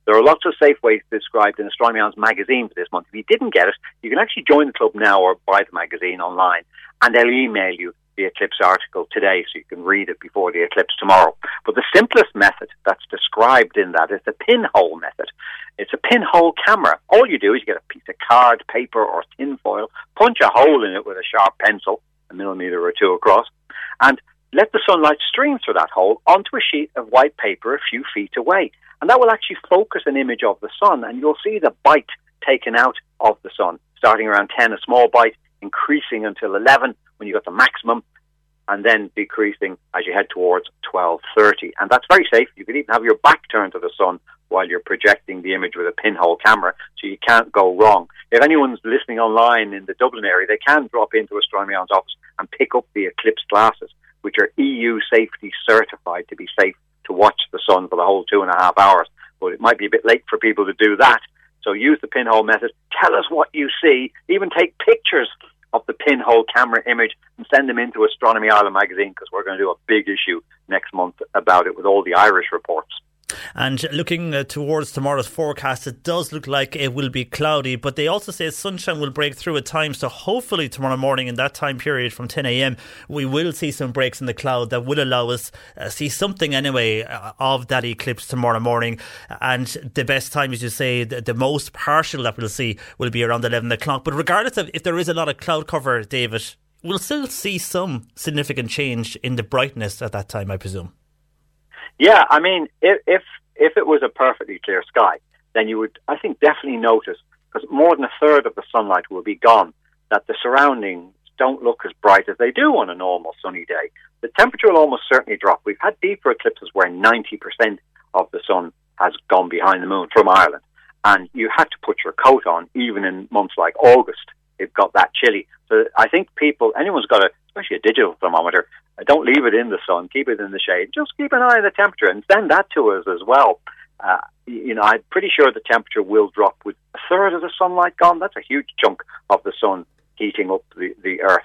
There are lots of safe ways described in Astronomy Ireland's magazine for this month. If you didn't get it, you can actually join the club now or buy the magazine online, and they'll email you the eclipse article today so you can read it before the eclipse tomorrow. But the simplest method that's described in that is the pinhole method. It's a pinhole camera. All you do is you get a piece of card, paper or tinfoil, punch a hole in it with a sharp pencil, a millimetre or two across, and let the sunlight stream through that hole onto a sheet of white paper a few feet away. And that will actually focus an image of the sun, and you'll see the bite taken out of the sun, starting around 10, a small bite, increasing until 11 when you got the maximum, and then decreasing as you head towards 12:30. And that's very safe. You could even have your back turned to the sun while you're projecting the image with a pinhole camera, so you can't go wrong. If anyone's listening online in the Dublin area, they can drop into Astronomy Ireland's office and pick up the eclipse glasses, which are EU safety certified to be safe to watch the sun for the whole 2.5 hours. But it might be a bit late for people to do that. So use the pinhole method. Tell us what you see. Even take pictures of the pinhole camera image and send them into Astronomy Ireland magazine, because we're going to do a big issue next month about it with all the Irish reports. And looking towards tomorrow's forecast, it does look like it will be cloudy, but they also say sunshine will break through at times, so hopefully tomorrow morning in that time period from 10am we will see some breaks in the cloud that will allow us see something anyway of that eclipse tomorrow morning. And the best time, as you say, the most partial that we'll see will be around 11 o'clock. But regardless of if there is a lot of cloud cover, David, we'll still see some significant change in the brightness at that time, I presume. Yeah, I mean, if it was a perfectly clear sky, then you would, I think, definitely notice, because more than a third of the sunlight will be gone, that the surroundings don't look as bright as they do on a normal sunny day. The temperature will almost certainly drop. We've had deeper eclipses where 90% of the sun has gone behind the moon from Ireland, and you had to put your coat on, even in months like August. It got that chilly. So I think anyone's got especially a digital thermometer, don't leave it in the sun, keep it in the shade. Just keep an eye on the temperature and send that to us as well. I'm pretty sure the temperature will drop with a third of the sunlight gone. That's a huge chunk of the sun heating up the Earth.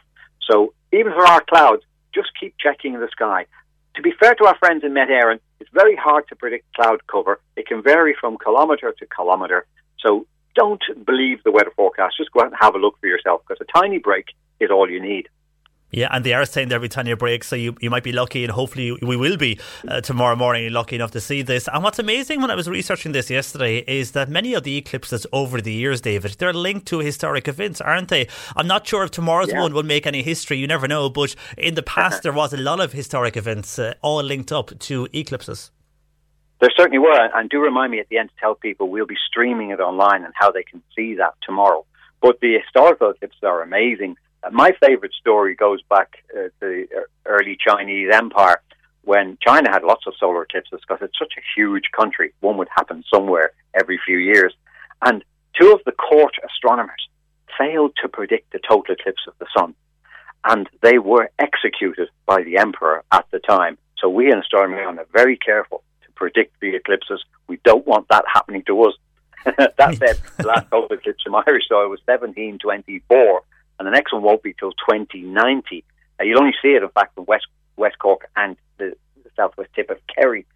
So even if there are clouds, just keep checking the sky. To be fair to our friends in Met Éireann, it's very hard to predict cloud cover. It can vary from kilometre to kilometre. So don't believe the weather forecast. Just go out and have a look for yourself, because a tiny break is all you need. Yeah, and they are saying every time you break, so you might be lucky, and hopefully we will be tomorrow morning lucky enough to see this. And what's amazing when I was researching this yesterday is that many of the eclipses over the years, David, they're linked to historic events, aren't they? I'm not sure if tomorrow's one will make any history, you never know, but in the past there was a lot of historic events all linked up to eclipses. There certainly were, and do remind me at the end to tell people we'll be streaming it online and how they can see that tomorrow. But the historical eclipses are amazing. My favourite story goes back to the early Chinese Empire, when China had lots of solar eclipses because it's such a huge country. One would happen somewhere every few years. And two of the court astronomers failed to predict the total eclipse of the sun. And they were executed by the emperor at the time. So we in astronomy are very careful to predict the eclipses. We don't want that happening to us. That said, the last total eclipse in Irish soil was 1724, and the next one won't be till 2090. You'll only see it, in fact, in West Cork and the southwest tip of Kerry.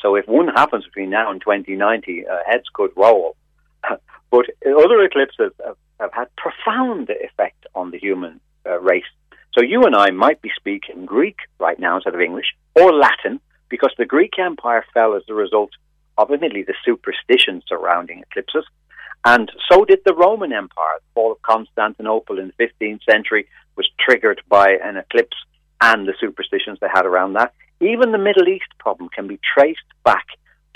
So if one happens between now and 2090, heads could roll. But other eclipses have had profound effect on the human race. So you and I might be speaking Greek right now instead of English, or Latin, because the Greek Empire fell as a result of, admittedly, the superstition surrounding eclipses. And so did the Roman Empire. The fall of Constantinople in the 15th century was triggered by an eclipse and the superstitions they had around that. Even the Middle East problem can be traced back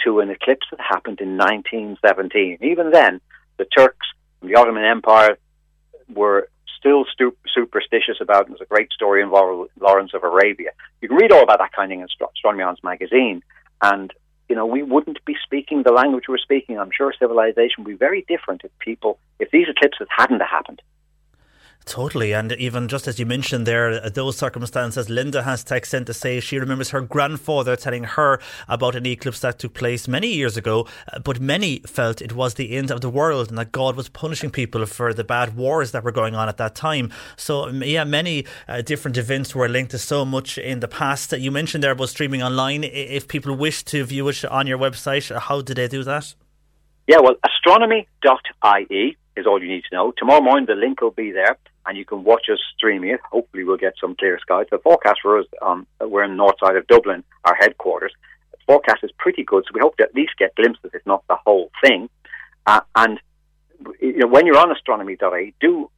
to an eclipse that happened in 1917. Even then, the Turks and the Ottoman Empire were still superstitious about, and there's a great story involving Lawrence of Arabia. You can read all about that kind of thing in Astronomy Ireland's magazine, and we wouldn't be speaking the language we're speaking. I'm sure civilization would be very different if these eclipses hadn't happened. Totally, and even just as you mentioned there, those circumstances, Linda has text in to say she remembers her grandfather telling her about an eclipse that took place many years ago, but many felt it was the end of the world and that God was punishing people for the bad wars that were going on at that time. So yeah, many different events were linked to so much in the past. You mentioned there about streaming online. If people wish to view it on your website, how do they do that? Yeah, well, astronomy.ie is all you need to know. Tomorrow morning the link will be there, and you can watch us streaming it. Hopefully we'll get some clear skies. The forecast for us, we're in the north side of Dublin, our headquarters. The forecast is pretty good, so we hope to at least get glimpses, if not the whole thing. And when you're on astronomy.ie, do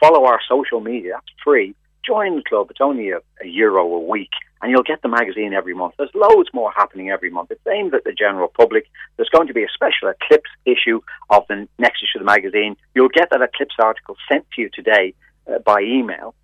follow our social media. That's free. Join the club. It's only €1 a week, and you'll get the magazine every month. There's loads more happening every month. It's aimed at the general public. There's going to be a special eclipse issue of the next issue of the magazine. You'll get that eclipse article sent to you today by email,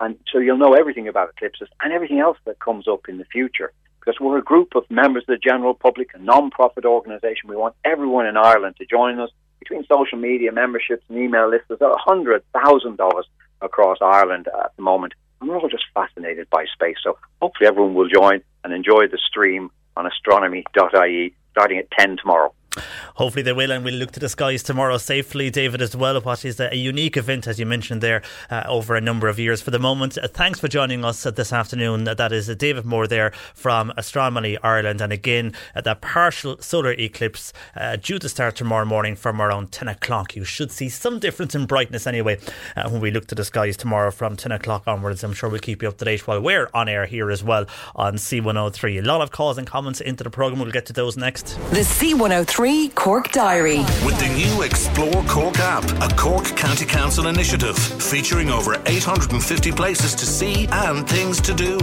and so you'll know everything about eclipses and everything else that comes up in the future, because we're a group of members of the general public, a non-profit organisation. We want everyone in Ireland to join us. Between social media, memberships and email lists, there's 100,000 of us across Ireland at the moment. And we're all just fascinated by space. So hopefully everyone will join and enjoy the stream on astronomy.ie starting at 10 tomorrow. Hopefully they will, and we'll look to the skies tomorrow safely, David, as well, what is a unique event, as you mentioned there, over a number of years. For the moment, thanks for joining us this afternoon. That is David Moore there from Astronomy Ireland, and again that partial solar eclipse due to start tomorrow morning from around 10 o'clock. You should see some difference in brightness anyway when we look to the skies tomorrow from 10 o'clock onwards. I'm sure we'll keep you up to date while we're on air here as well on C103. A lot of calls and comments into the programme. We'll get to those next. The C103 Cork Diary. With the new Explore Cork app, a Cork County Council initiative featuring over 850 places to see and things to do.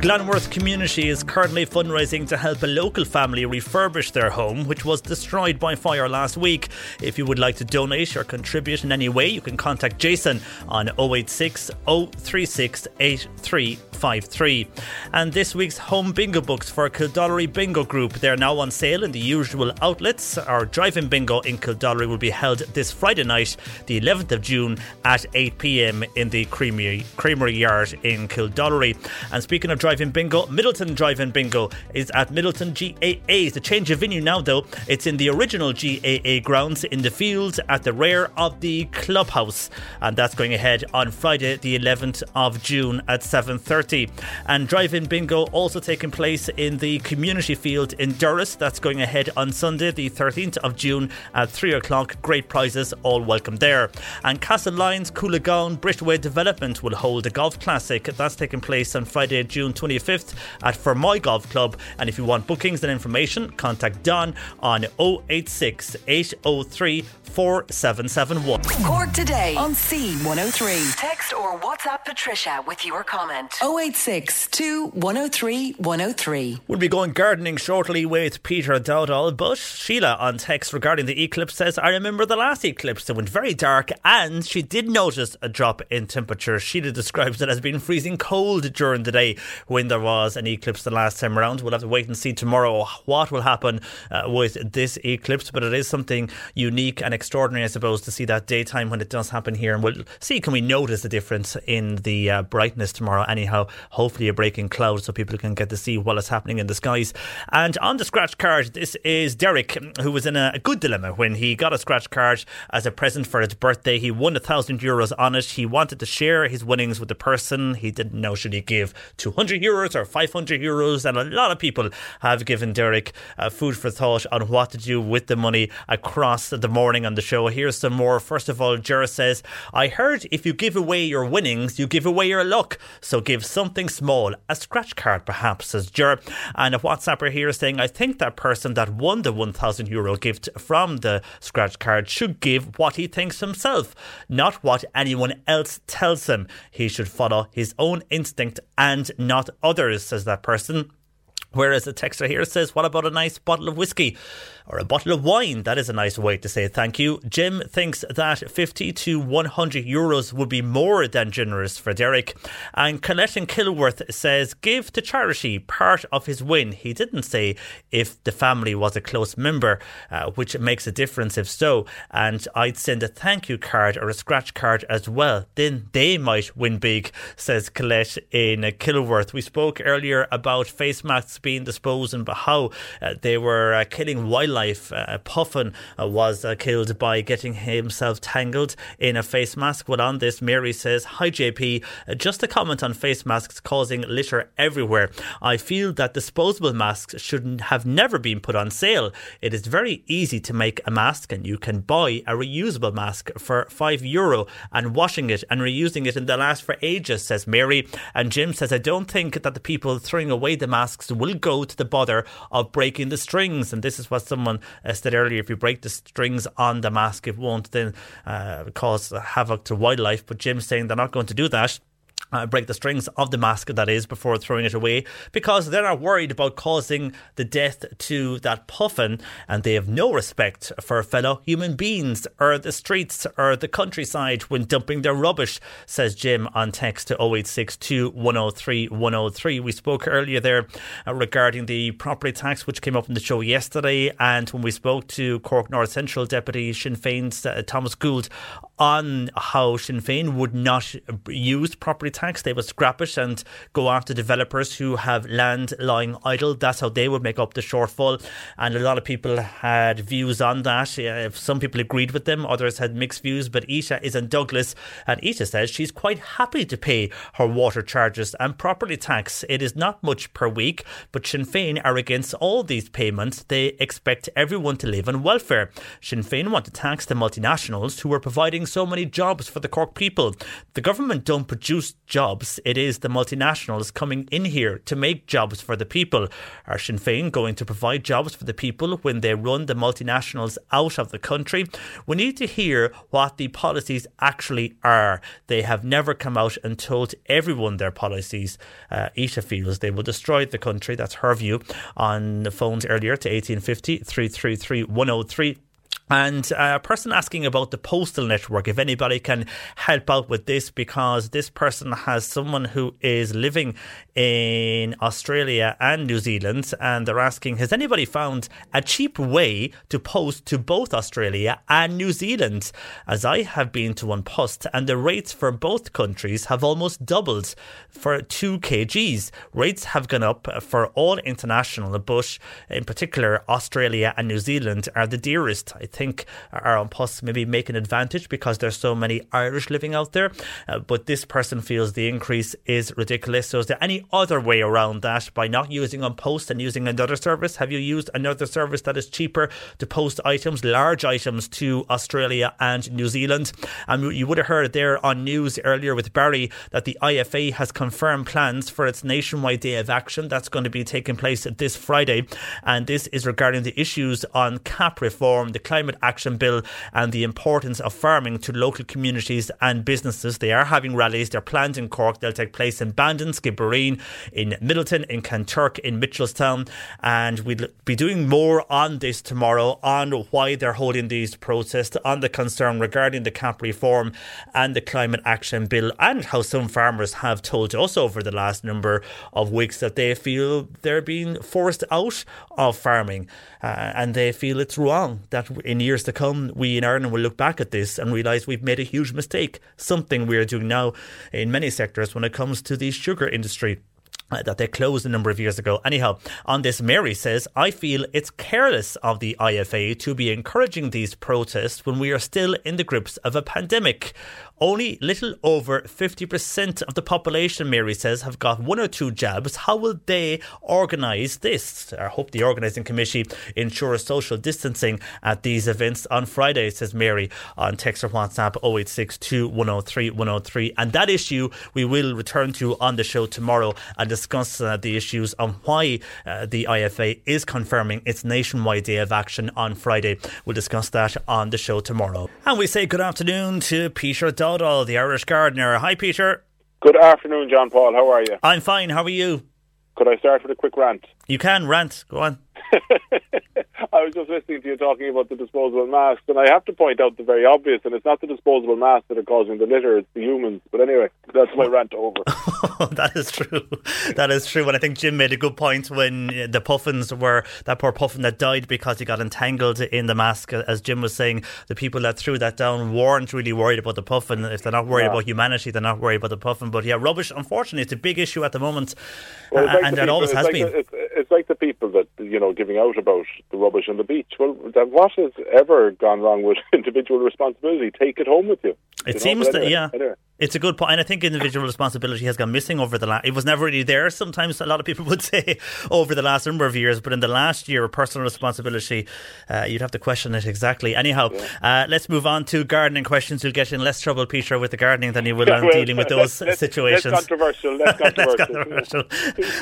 Glanworth Community is currently fundraising to help a local family refurbish their home, which was destroyed by fire last week. If you would like to donate or contribute in any way, you can contact Jason on 086 036 8353. And this week's home bingo books for Kildallery Bingo Group, they're now on sale in the usual outlets. Our drive-in bingo in Kildallery will be held this Friday night, the 11th of June at 8pm in the Creamery Yard in Kildallery. And speaking of drive-in bingo, Middleton Drive-In Bingo is at Middleton GAA. It's a change of venue now, though. It's in the original GAA grounds in the fields at the rear of the clubhouse, and that's going ahead on Friday the 11th of June at 7:30. And Drive-In Bingo also taking place in the community field in Durris. That's going ahead on Sunday the 13th of June at 3 o'clock. Great prizes, all welcome there. And Castle Lyons Coolagown Bridgeway Development will hold a golf classic. That's taking place on Friday June 25th at Fermoy Golf Club, and if you want bookings and information, contact Don on 086 803 4771. Cork Today on C103. Text or WhatsApp Patricia with your comment. 086 086 2103 103. We'll be going gardening shortly with Peter Dowdall, but Sheila on text regarding the eclipse says, I remember the last eclipse, it went very dark and she did notice a drop in temperature. Sheila describes it as being freezing cold during the day when there was an eclipse the last time around. We'll have to wait and see tomorrow what will happen with this eclipse, but it is something unique and extraordinary, I suppose, to see that daytime when it does happen here, and we'll see can we notice the difference in the brightness tomorrow. Anyhow, hopefully a break in clouds so people can get to see what is happening in the skies. And on the scratch card, this is Derek, who was in a good dilemma when he got a scratch card as a present for his birthday. He won €1,000 on it. He wanted to share his winnings with the person. He didn't know, should he give €200 or €500, and a lot of people have given Derek food for thought on what to do with the money across the morning on the show. Here's some more. First of all, Jura says, I heard if you give away your winnings, you give away your luck. So give something small, a scratch card perhaps, says Jura. And a WhatsApper here saying, I think that person that won the €1,000 gift from the scratch card should give what he thinks himself, not what anyone else tells him. He should follow his own instinct and not others, says that person. Whereas the texter here says, what about a nice bottle of whiskey or a bottle of wine? That is a nice way to say thank you. Jim thinks that €50 to €100 would be more than generous for Derek. And Colette in Kilworth says, give to charity part of his win. He didn't say if the family was a close member, which makes a difference if so. And I'd send a thank you card or a scratch card as well. Then they might win big, says Colette in Kilworth. We spoke earlier about face masks being disposed and how they were killing wildlife. Puffin was killed by getting himself tangled in a face mask. Well, on this, Mary says, hi JP, just a comment on face masks causing litter everywhere. I feel that disposable masks shouldn't have never been put on sale. It is very easy to make a mask and you can buy a reusable mask for €5 and washing it and reusing it in the last for ages, says Mary. And Jim says, I don't think that the people throwing away the masks will go to the bother of breaking the strings. And this is what someone said earlier, if you break the strings on the mask, it won't then cause havoc to wildlife. But Jim's saying they're not going to do that. Break the strings of the mask, that is, before throwing it away, because they're not worried about causing the death to that puffin, and they have no respect for fellow human beings or the streets or the countryside when dumping their rubbish, says Jim on text to 0862 103 103. We spoke earlier there regarding the property tax, which came up in the show yesterday, and when we spoke to Cork North Central Deputy Sinn Féin's Thomas Gould on how Sinn Féin would not use property tax. They would scrap it and go after developers who have land lying idle. That's how they would make up the shortfall. And a lot of people had views on that. Some people agreed with them, others had mixed views. But Isha is in Douglas, and Isha says she's quite happy to pay her water charges and property tax. It is not much per week, but Sinn Féin are against all these payments. They expect everyone to live on welfare. Sinn Féin want to tax the multinationals who are providing so many jobs for the Cork people. The government don't produce jobs. It is the multinationals coming in here to make jobs for the people. Are Sinn Féin going to provide jobs for the people when they run the multinationals out of the country? We need to hear what the policies actually are. They have never come out and told everyone their policies. Isha feels they will destroy the country. That's her view. On the phones earlier to 1850 333 103. And a person asking about the postal network, if anybody can help out with this, because this person has someone who is living in Australia and New Zealand, and they're asking, has anybody found a cheap way to post to both Australia and New Zealand? As I have been to one post and the rates for both countries have almost doubled for 2 kgs. Rates have gone up for all international, but in particular Australia and New Zealand are the dearest. I think are on posts maybe make an advantage because there's so many Irish living out there, but this person feels the increase is ridiculous. So is there any other way around that by not using on post and using another service? Have you used another service that is cheaper to post items, large items, to Australia and New Zealand? And you would have heard there on news earlier with Barry that the IFA has confirmed plans for its nationwide day of action that's going to be taking place this Friday, and this is regarding the issues on cap reform, the climate Climate Action Bill and the importance of farming to local communities and businesses. They are having rallies. They're planned in Cork. They'll take place in Bandon, Skibbereen, in Middleton, in Kanturk, in Mitchelstown. And we'll be doing more on this tomorrow, on why they're holding these protests, on the concern regarding the CAP reform and the Climate Action Bill, and how some farmers have told us over the last number of weeks that they feel they're being forced out of farming, and they feel it's wrong, that in years to come we in Ireland will look back at this and realise we've made a huge mistake, something we're doing now in many sectors when it comes to the sugar industry that they closed a number of years ago. Anyhow, on this, Mary says, I feel it's careless of the IFA to be encouraging these protests when we are still in the grips of a pandemic. Only little over 50% of the population, Mary says, have got one or two jabs. How will they organise this? I hope the organising committee ensures social distancing at these events on Friday, says Mary on text or WhatsApp 0862 103 103. And that issue we will return to on the show tomorrow and discuss the issues on why the IFA is confirming its nationwide day of action on Friday. We'll discuss that on the show tomorrow. And we say good afternoon to Peter Dowdall, the Irish Gardener. Hi, Peter. Good afternoon, John Paul. How are you? I'm fine. How are you? Could I start with a quick rant? You can rant. Go on. I was just listening to you talking about the disposable masks, and I have to point out the very obvious, and it's not the disposable masks that are causing the litter, it's the humans. But anyway, that's my rant over. That is true. That is true. And I think Jim made a good point when the puffins were, that poor puffin that died because he got entangled in the mask. As Jim was saying, the people that threw that down weren't really worried about the puffin. If they're not worried about humanity, they're not worried about the puffin. But yeah, rubbish, unfortunately, it's a big issue at the moment. Well, like and it always has been. It's like the people that, you know, giving out about the rubbish on the beach. Well, what has ever gone wrong with individual responsibility? Take it home with you. It seems that, yeah. Anyway. It's a good point, and I think individual responsibility has gone missing over the last... It was never really there, sometimes a lot of people would say, over the last number of years, but in the last year, personal responsibility, you'd have to question it exactly. Anyhow, let's move on to gardening questions. You'll get in less trouble, Peter, with the gardening than you will on dealing with those situations. Less controversial, less controversial.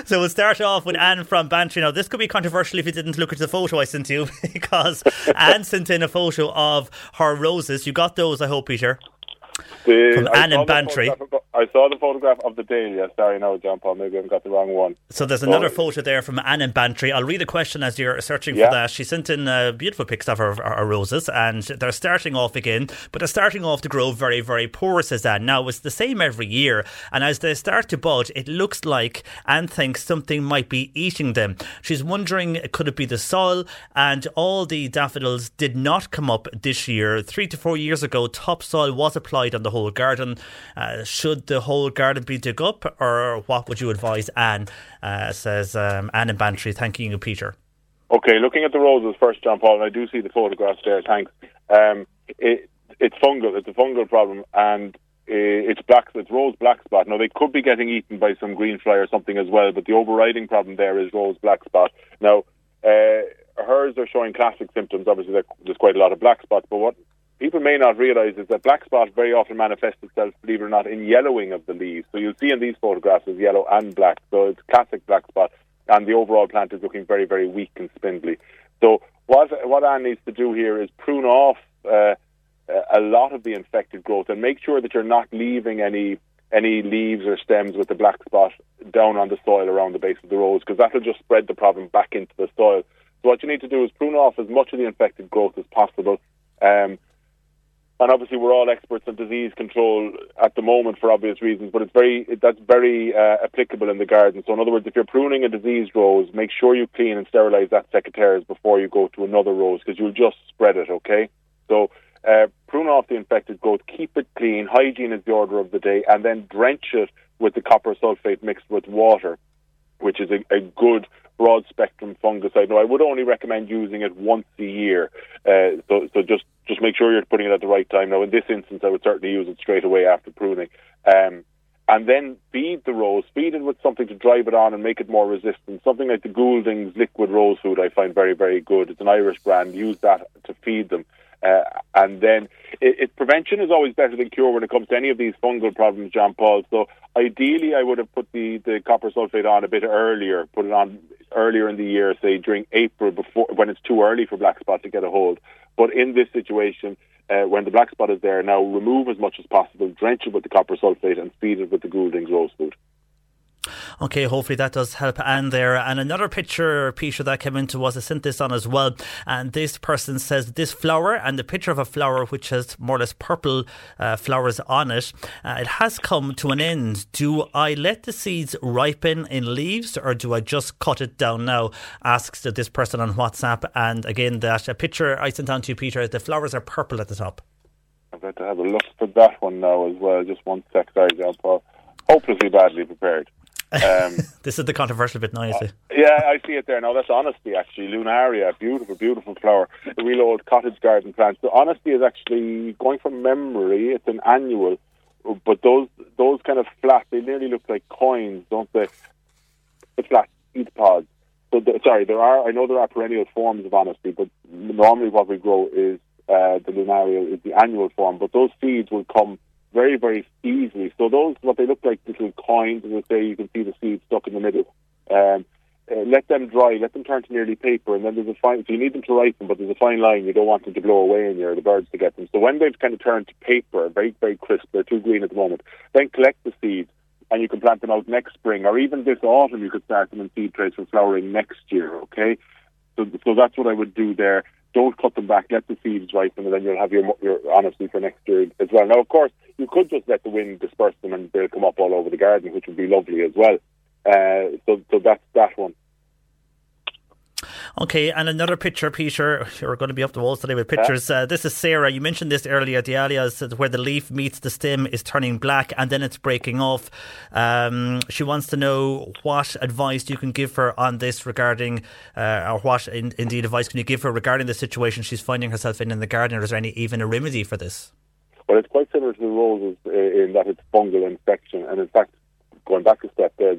So we'll start off with Anne from Bantry. Now, this could be controversial if you didn't look at the photo I sent you, because Anne sent in a photo of her roses. You got those, I hope, Peter? From Anne in Bantry. I saw the photograph of the dahlia. Sorry, no, John Paul, maybe I've got the wrong one. So there's another photo there from Anne in Bantry. I'll read the question as you're searching for that. She sent in beautiful pics of her roses, and they're starting off again, but they're starting off to grow very, very poor, says Anne. Now, it's the same every year, and as they start to bud, it looks like Anne thinks something might be eating them. She's wondering, could it be the soil? And all the daffodils did not come up this year. 3 to 4 years ago, topsoil was applied on the whole garden. Should the whole garden be dug up, or what would you advise, Anne? Says Anne in Bantry. Thanking you, Peter. Okay, looking at the roses first, John Paul, and I do see the photographs there, thanks. It's fungal, it's a fungal problem, and it's black, it's rose black spot. Now, they could be getting eaten by some green fly or something as well, but the overriding problem there is rose black spot. Now, hers are showing classic symptoms. Obviously, there's quite a lot of black spots, but what people may not realise is that black spot very often manifests itself, believe it or not, in yellowing of the leaves. So you'll see in these photographs is yellow and black. So it's classic black spot. And the overall plant is looking very, very weak and spindly. So what Anne needs to do here is prune off a lot of the infected growth and make sure that you're not leaving any leaves or stems with the black spot down on the soil around the base of the rose, because that'll just spread the problem back into the soil. So what you need to do is prune off as much of the infected growth as possible. And obviously, we're all experts on disease control at the moment for obvious reasons, but that's very applicable in the garden. So in other words, if you're pruning a diseased rose, make sure you clean and sterilise that secateurs before you go to another rose, because you'll just spread it, okay? So prune off the infected growth, keep it clean, hygiene is the order of the day, and then drench it with the copper sulfate mixed with water, which is a good broad-spectrum fungicide. Now, I would only recommend using it once a year, so just make sure you're putting it at the right time. Now, in this instance, I would certainly use it straight away after pruning. And then feed the rose, feed it with something to drive it on and make it more resistant. Something like the Gouldings liquid rose food I find very, very good. It's an Irish brand. Use that to feed them. And then prevention is always better than cure when it comes to any of these fungal problems, John Paul. So ideally, I would have put the copper sulfate on a bit earlier, put it on earlier in the year, say during April, before, when it's too early for black spot to get a hold. But in this situation, when the black spot is there, now remove as much as possible, drench it with the copper sulfate and feed it with the Gouldings rose food. Okay, hopefully that does help Anne there. And another picture, Peter, that came into was I sent this on as well, and this person says this flower and the picture of a flower which has more or less purple flowers on it, it has come to an end. Do I let the seeds ripen in leaves or do I just cut it down now? Asks this person on WhatsApp. And again, that a picture I sent on to you, Peter, the flowers are purple at the top. I'm going to have a look for that one now as well. Just one sec, guys. I'm hopelessly badly prepared. This is the controversial bit now, you see. Yeah, I see it there now. That's honesty, actually. Lunaria, beautiful, beautiful flower. A real old cottage garden plant. So honesty is actually, going from memory, it's an annual. But those kind of flat, they nearly look like coins, don't they? The flat seed pods. So there are perennial forms of honesty, but normally what we grow is the lunaria is the annual form. But those seeds will come very, very easily. So those, what they look like, little coins, as I say, you can see the seeds stuck in the middle. Let them dry, let them turn to nearly paper, and then there's a fine, so you need them to ripen, but there's a fine line, you don't want them to blow away in here, the birds to get them. So when they've kind of turned to paper, very, very crisp, they're too green at the moment, then collect the seeds, and you can plant them out next spring, or even this autumn you could start them in seed trays for flowering next year, okay? So that's what I would do there. Don't cut them back, let the seeds ripen, and then you'll have your honesty for next year as well. Now, of course, you could just let the wind disperse them and they'll come up all over the garden, which would be lovely as well. So that's that one. Okay, and another picture, Peter. You're going to be up the walls today with pictures. This is Sarah. You mentioned this earlier, the alias where the leaf meets the stem is turning black and then it's breaking off. She wants to know what advice you can give her on this regarding, or what indeed advice can you give her regarding the situation she's finding herself in the garden, or is there even a remedy for this? Well, it's quite similar to the roses in that it's fungal infection. And in fact, going back a step there,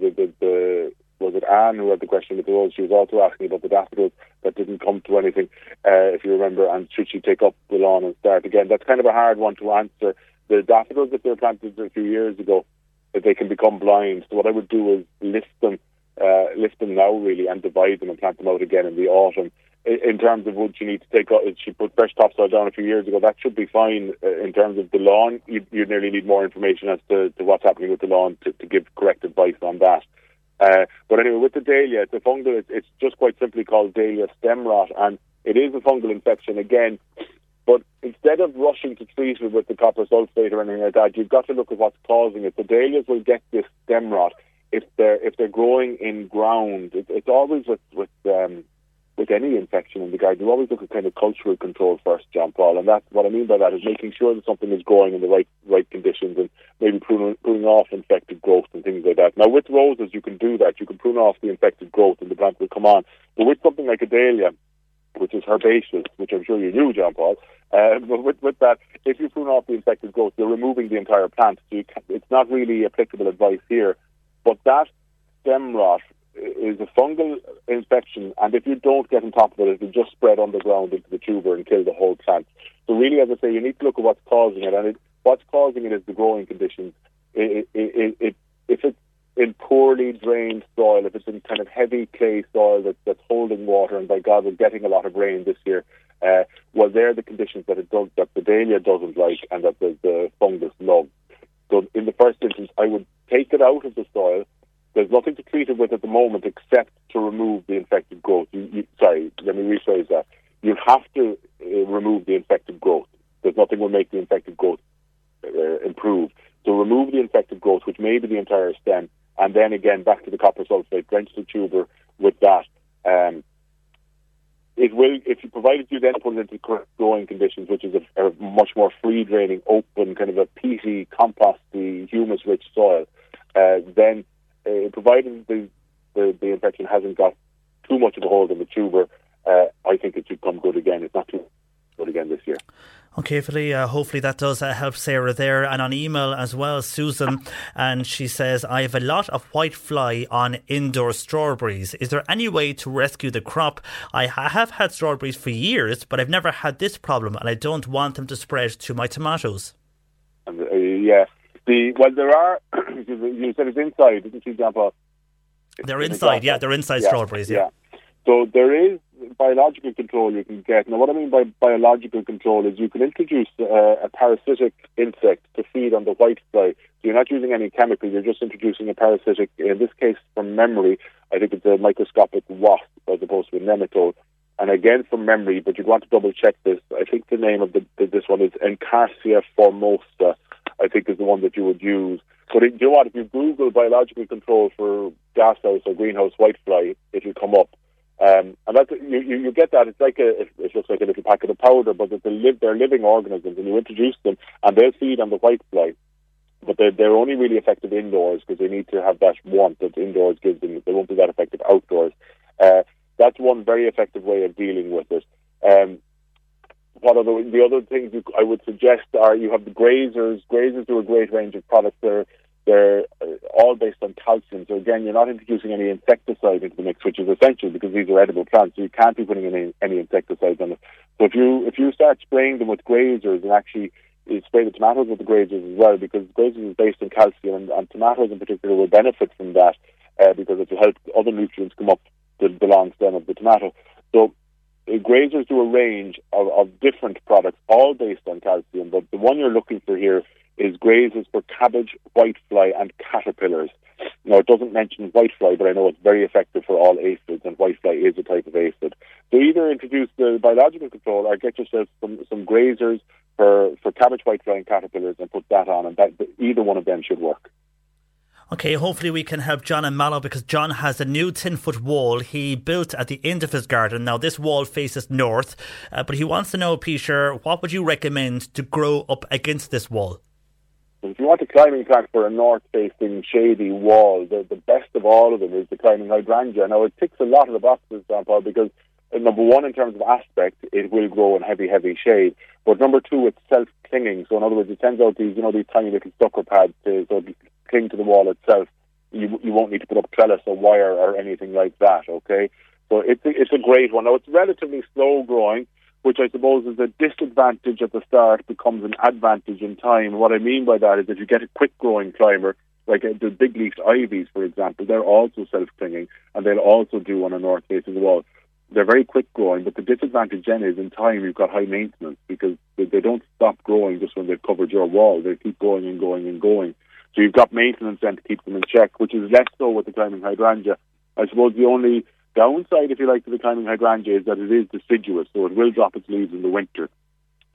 was it Anne who had the question with the rose? She was also asking about the daffodils that didn't come to anything, if you remember, and should she take up the lawn and start again? That's kind of a hard one to answer. The daffodils, if they were planted a few years ago, they can become blind. So what I would do is list them now, really, and divide them and plant them out again in the autumn. In terms of wood, you need to take up, she put fresh topsoil down a few years ago, that should be fine. In terms of the lawn, you nearly need more information as to what's happening with the lawn to give correct advice on that. But anyway, with the dahlia, it's a fungal, it's just quite simply called dahlia stem rot, and it is a fungal infection again, but instead of rushing to treat it with the copper sulfate or anything like that, you've got to look at what's causing it. The dahlias will get this stem rot if they're growing in ground. It's always with any infection in the garden, you always look at kind of cultural control first, John Paul, and that's what I mean by that is making sure that something is growing in the right conditions and maybe pruning off infected growth and things like that. Now, with roses, you can do that. You can prune off the infected growth and the plant will come on. But with something like a dahlia, which is herbaceous, which I'm sure you knew, John Paul, but with that, if you prune off the infected growth, you're removing the entire plant. So it's not really applicable advice here. But that stem rot is a fungal infection, and if you don't get on top of it, it'll just spread underground into the tuber and kill the whole plant. So really, as I say, you need to look at what's causing it, and what's causing it is the growing conditions. If it's in poorly drained soil, if it's in kind of heavy clay soil that's holding water, and by God, we're getting a lot of rain this year, well, they're the conditions that the dahlia doesn't like and that the fungus loves. So in the first instance, I would take it out of the soil. There's nothing to treat it with at the moment except to remove the infected growth. Sorry, let me rephrase that. You have to remove the infected growth. There's nothing will make the infected growth improve. So remove the infected growth, which may be the entire stem, and then again back to the copper sulfate, drench the tuber with that. It will, if you provided you then put it into correct growing conditions, which is a much more free-draining, open, kind of a peaty, composty, humus-rich soil, then. Provided the infection hasn't got too much of a hold on the tuber, I think it should come good again. It's not too good again this year. Okay, hopefully that does help Sarah there. And on email as well, Susan, and she says, I have a lot of white fly on indoor strawberries. Is there any way to rescue the crop? I have had strawberries for years, but I've never had this problem, and I don't want them to spread to my tomatoes. Yeah. There are, you said it's inside, didn't you, John Paul? They're inside strawberries, yeah. So there is biological control you can get. Now, what I mean by biological control is you can introduce a parasitic insect to feed on the whitefly. So you're not using any chemical, you're just introducing a parasitic, in this case from memory, I think it's a microscopic wasp as opposed to a nematode. And again from memory, but you'd want to double check this. I think the name of this one is Encarsia formosa, I think is the one that you would use. But you know what, if you Google biological control for glasshouse or greenhouse whitefly, it'll come up. And that's, you get that. It's like it looks like a little packet of powder, but they're living organisms, and you introduce them, and they'll feed on the whitefly. But they're only really effective indoors because they need to have that warmth that indoors gives them. They won't be that effective outdoors. That's one very effective way of dealing with it. What are the other things I would suggest are you have the grazers. Grazers do a great range of products there. They're all based on calcium. So again, you're not introducing any insecticide into the mix, which is essential because these are edible plants. So you can't be putting any insecticides on it. So if you start spraying them with grazers, and actually spray the tomatoes with the grazers as well, because grazers is based on calcium, and tomatoes in particular will benefit from that because it will help other nutrients come up the long stem of the tomato. So grazers do a range of different products, all based on calcium, but the one you're looking for here is grazers for cabbage, whitefly, and caterpillars. Now, it doesn't mention whitefly, but I know it's very effective for all aphids, and whitefly is a type of aphid. So either introduce the biological control or get yourself some grazers for cabbage, whitefly, and caterpillars and put that on, and either one of them should work. Okay, hopefully we can help John and Mallow, because John has a new 10-foot wall he built at the end of his garden. Now, this wall faces north, but he wants to know, Peter, what would you recommend to grow up against this wall? If you want a climbing plant for a north-facing shady wall, the best of all of them is the climbing hydrangea. Now, it ticks a lot of the boxes, John Paul, because number one, in terms of aspect, it will grow in heavy shade. But number two, it's self-clinging. So in other words, it sends out these tiny little sucker pads so it'll cling to the wall itself. You won't need to put up trellis or wire or anything like that, okay? So it's a great one. Now, it's relatively slow-growing, which I suppose is a disadvantage at the start, becomes an advantage in time. And what I mean by that is if you get a quick-growing climber, like the big-leafed ivies, for example, they're also self-clinging, and they'll also do on a north facing wall. They're very quick-growing, but the disadvantage then is in time you've got high maintenance because they don't stop growing just when they've covered your wall. They keep going and going and going. So you've got maintenance then to keep them in check, which is less so with the climbing hydrangea. I suppose the only downside, if you like, to the climbing hydrangea is that it is deciduous, so it will drop its leaves in the winter.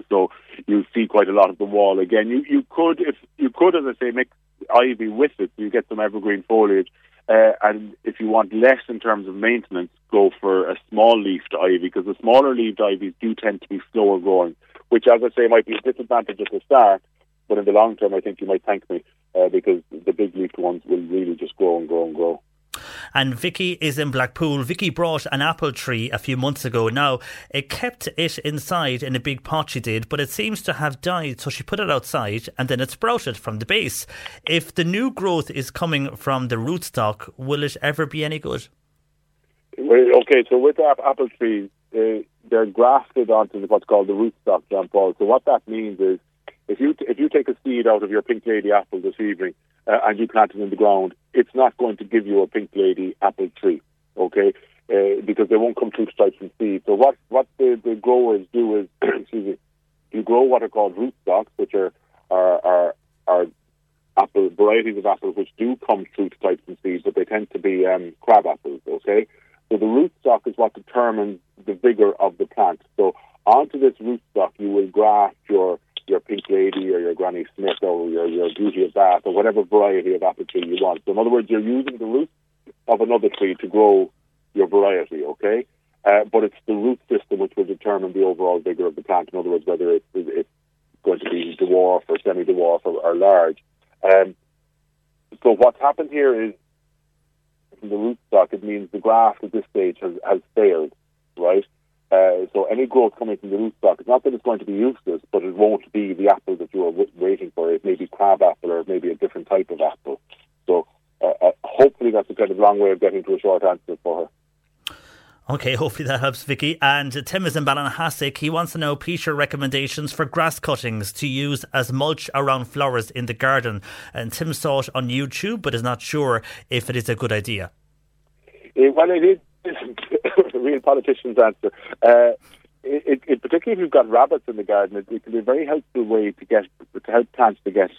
So you'll see quite a lot of the wall again. You could, as I say, mix ivy with it, so you get some evergreen foliage. And if you want less in terms of maintenance, go for a small-leafed ivy, because the smaller-leafed ivies do tend to be slower growing, which, as I say, might be a disadvantage at the start, but in the long term, I think you might thank me, because the big-leafed ones will really just grow and grow and grow. And Vicky is in Blackpool. Vicky brought an apple tree a few months ago. Now, it kept it inside in a big pot she did, but it seems to have died, so she put it outside and then it sprouted from the base. If the new growth is coming from the rootstock, will it ever be any good? Okay, so with apple trees, they're grafted onto what's called the rootstock, John Paul. So what that means is, if you take a seed out of your Pink Lady apple this evening, and you plant it in the ground, it's not going to give you a Pink Lady apple tree, okay? Because they won't come true straight from seed. So what the growers do is, excuse me, you grow what are called rootstocks, which are apple varieties of apples which do come true straight from seed, but they tend to be crab apples, okay? So the rootstock is what determines the vigor of the plant. So onto this rootstock, you will graft your Pink Lady or your Granny Smith or your Beauty of Bath or whatever variety of apple tree you want. So in other words, you're using the roots of another tree to grow your variety, okay? But it's the root system which will determine the overall vigor of the plant. In other words, whether it's going to be dwarf or semi-dwarf or large. So what's happened here is from the rootstock, it means the graft at this stage has failed, right? So any growth coming from the rootstock, it's not that it's going to be useless, but it won't be the apple that you are waiting for. It may be crab apple or maybe a different type of apple. So hopefully that's a kind of long way of getting to a short answer for her. Okay, hopefully that helps, Vicky. And Tim is in Ballinahasick. He wants to know Peter recommendations for grass cuttings to use as mulch around flowers in the garden. And Tim saw it on YouTube, but is not sure if it is a good idea. Well, it is. real politician's answer. Particularly if you've got rabbits in the garden, it can be a very helpful way to help plants to get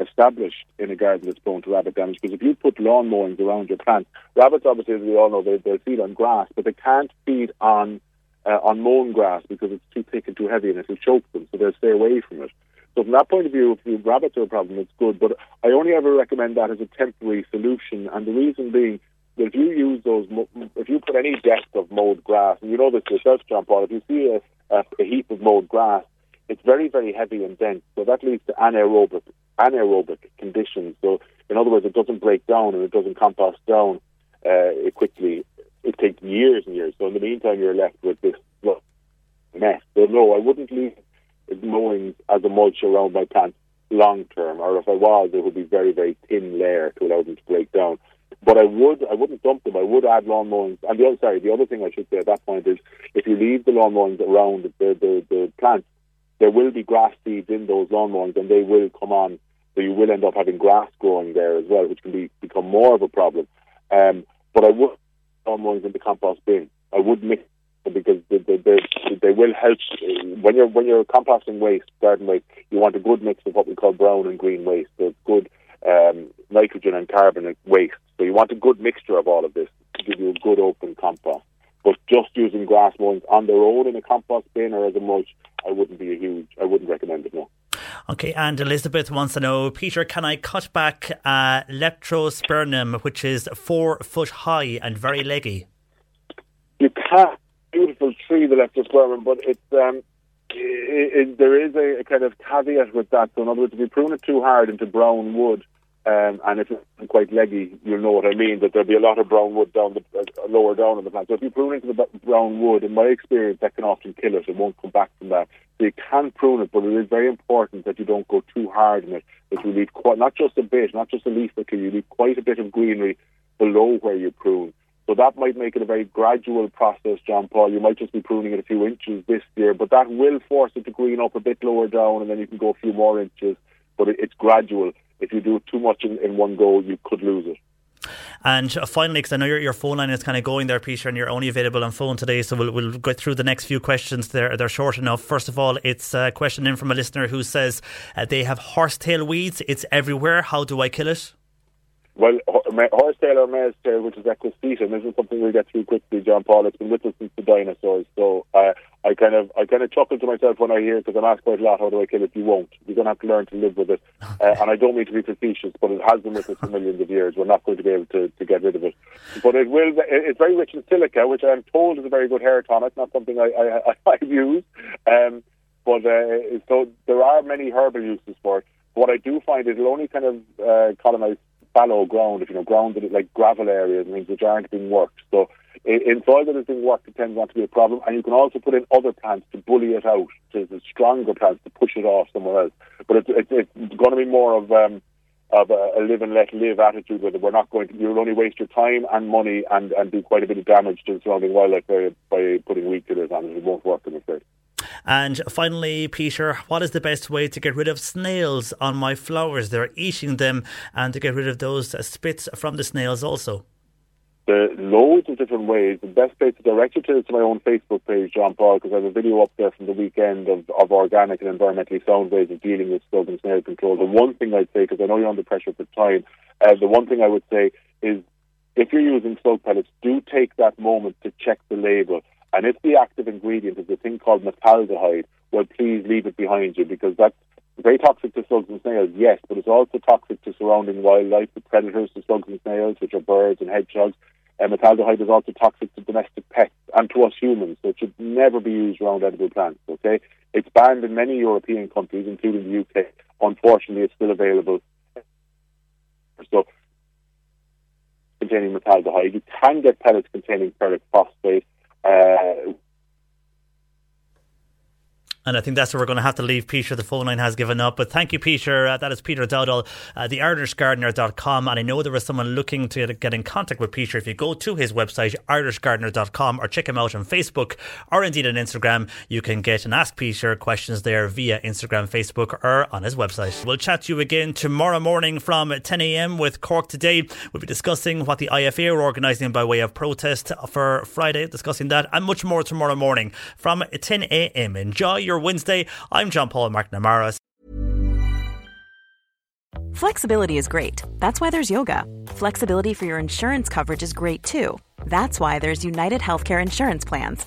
established in a garden that's prone to rabbit damage. Because if you put lawn mowings around your plants, rabbits, obviously, as we all know, they feed on grass, but they can't feed on mown grass because it's too thick and too heavy and it'll choke them, so they'll stay away from it. So from that point of view, if rabbits are a problem, it's good. But I only ever recommend that as a temporary solution, and the reason being that if you use those, if you put any depth of mowed grass, and you know this yourself, John Paul, if you see a heap of mowed grass, it's very, very heavy and dense, so that leads to anaerobic conditions. So in other words, it doesn't break down and it doesn't compost down quickly. It takes years and years. So in the meantime, you're left with this mess. So no, I wouldn't leave mowing as a mulch around my plants long term, or if I was, it would be very, very thin layer to allow them to break down. But I wouldn't dump them. I would add lawn mowings. And the other thing I should say at that point is, if you leave the lawn mowings around the plants, there will be grass seeds in those lawn mowings, and they will come on. So you will end up having grass growing there as well, which can become more of a problem. But I would lawn mowings in the compost bin. I would mix them because they will help. When you're composting waste, garden waste, you want a good mix of what we call brown and green waste. So it's good nitrogen and carbon waste. So you want a good mixture of all of this to give you a good open compost. But just using grass mowings on their own in a compost bin or as a mulch, I wouldn't recommend it, no. Okay, and Elizabeth wants to know, Peter, can I cut back leptospermum, which is 4 foot high and very leggy? You can't. Beautiful tree, the leptospermum, but it's... there is a kind of caveat with that. So in other words, if you prune it too hard into brown wood, and it's quite leggy, you'll know what I mean, that there'll be a lot of brown wood lower down in the plant. So if you prune into the brown wood, in my experience, that can often kill it. It won't come back from that. So you can prune it, but it is very important that you don't go too hard in it, that you leave not just a bit, not just a leaf, but you leave quite a bit of greenery below where you prune. So that might make it a very gradual process, John Paul. You might just be pruning it a few inches this year, but that will force it to green up a bit lower down, and then you can go a few more inches. But it's gradual. If you do too much in one go, you could lose it. And finally, because I know your phone line is kind of going there, Peter, and you're only available on phone today, so we'll go through the next few questions. They're short enough. First of all, it's a question in from a listener who says they have horsetail weeds. It's everywhere. How do I kill it? Well, horsetail or mare's tail, which is Equisetum, this is something we'll get through quickly, John Paul. It's been with us since the dinosaurs. So I kind of chuckle to myself when I hear it, because I'm asked quite a lot, how do I kill it? You won't. You're going to have to learn to live with it. And I don't mean to be facetious, but it has been with us for millions of years. We're not going to be able to get rid of it. But it's very rich in silica, which I'm told is a very good hair tonic, not something I use. So there are many herbal uses for it. What I do find is it'll only kind of colonize fallow ground, if you know, ground that is like gravel areas and things which aren't being worked. So in soil that is being worked, it tends not to be a problem. And you can also put in other plants to bully it out, to the stronger plants to push it off somewhere else. But it's going to be more of a live and let live attitude, where you'll only waste your time and money and do quite a bit of damage to the surrounding wildlife by putting weed killers on it. It won't work, I'm afraid. And finally, Peter, what is the best way to get rid of snails on my flowers? They're eating them, and to get rid of those spits from the snails also. There are loads of different ways. The best place to direct you to is to my own Facebook page, John Paul, because I have a video up there from the weekend of organic and environmentally sound ways of dealing with slugs and snail control. The one thing I'd say, because I know you're under pressure for time, the one thing I would say is if you're using slug pellets, do take that moment to check the label. And if the active ingredient is a thing called metaldehyde, well, please leave it behind you, because that's very toxic to slugs and snails, yes, but it's also toxic to surrounding wildlife, the predators to slugs and snails, which are birds and hedgehogs. And metaldehyde is also toxic to domestic pets and to us humans, so it should never be used around edible plants, okay? It's banned in many European countries, including the UK. Unfortunately, it's still available. So, containing metaldehyde, you can get pellets containing ferric phosphate. And I think that's where we're going to have to leave Peter. The phone line has given up. But thank you, Peter. That is Peter Dowdall, the IrishGardener.com. And I know there was someone looking to get in contact with Peter. If you go to his website, IrishGardener.com, or check him out on Facebook or indeed on Instagram, you can get and ask Peter questions there via Instagram, Facebook, or on his website. We'll chat to you again tomorrow morning from 10am with Cork Today. We'll be discussing what the IFA are organising by way of protest for Friday, discussing that and much more tomorrow morning from 10am. Enjoy your Wednesday. I'm John Paul McNamara. Flexibility is great. That's why there's yoga. Flexibility for your insurance coverage is great too. That's why there's United Healthcare Insurance Plans.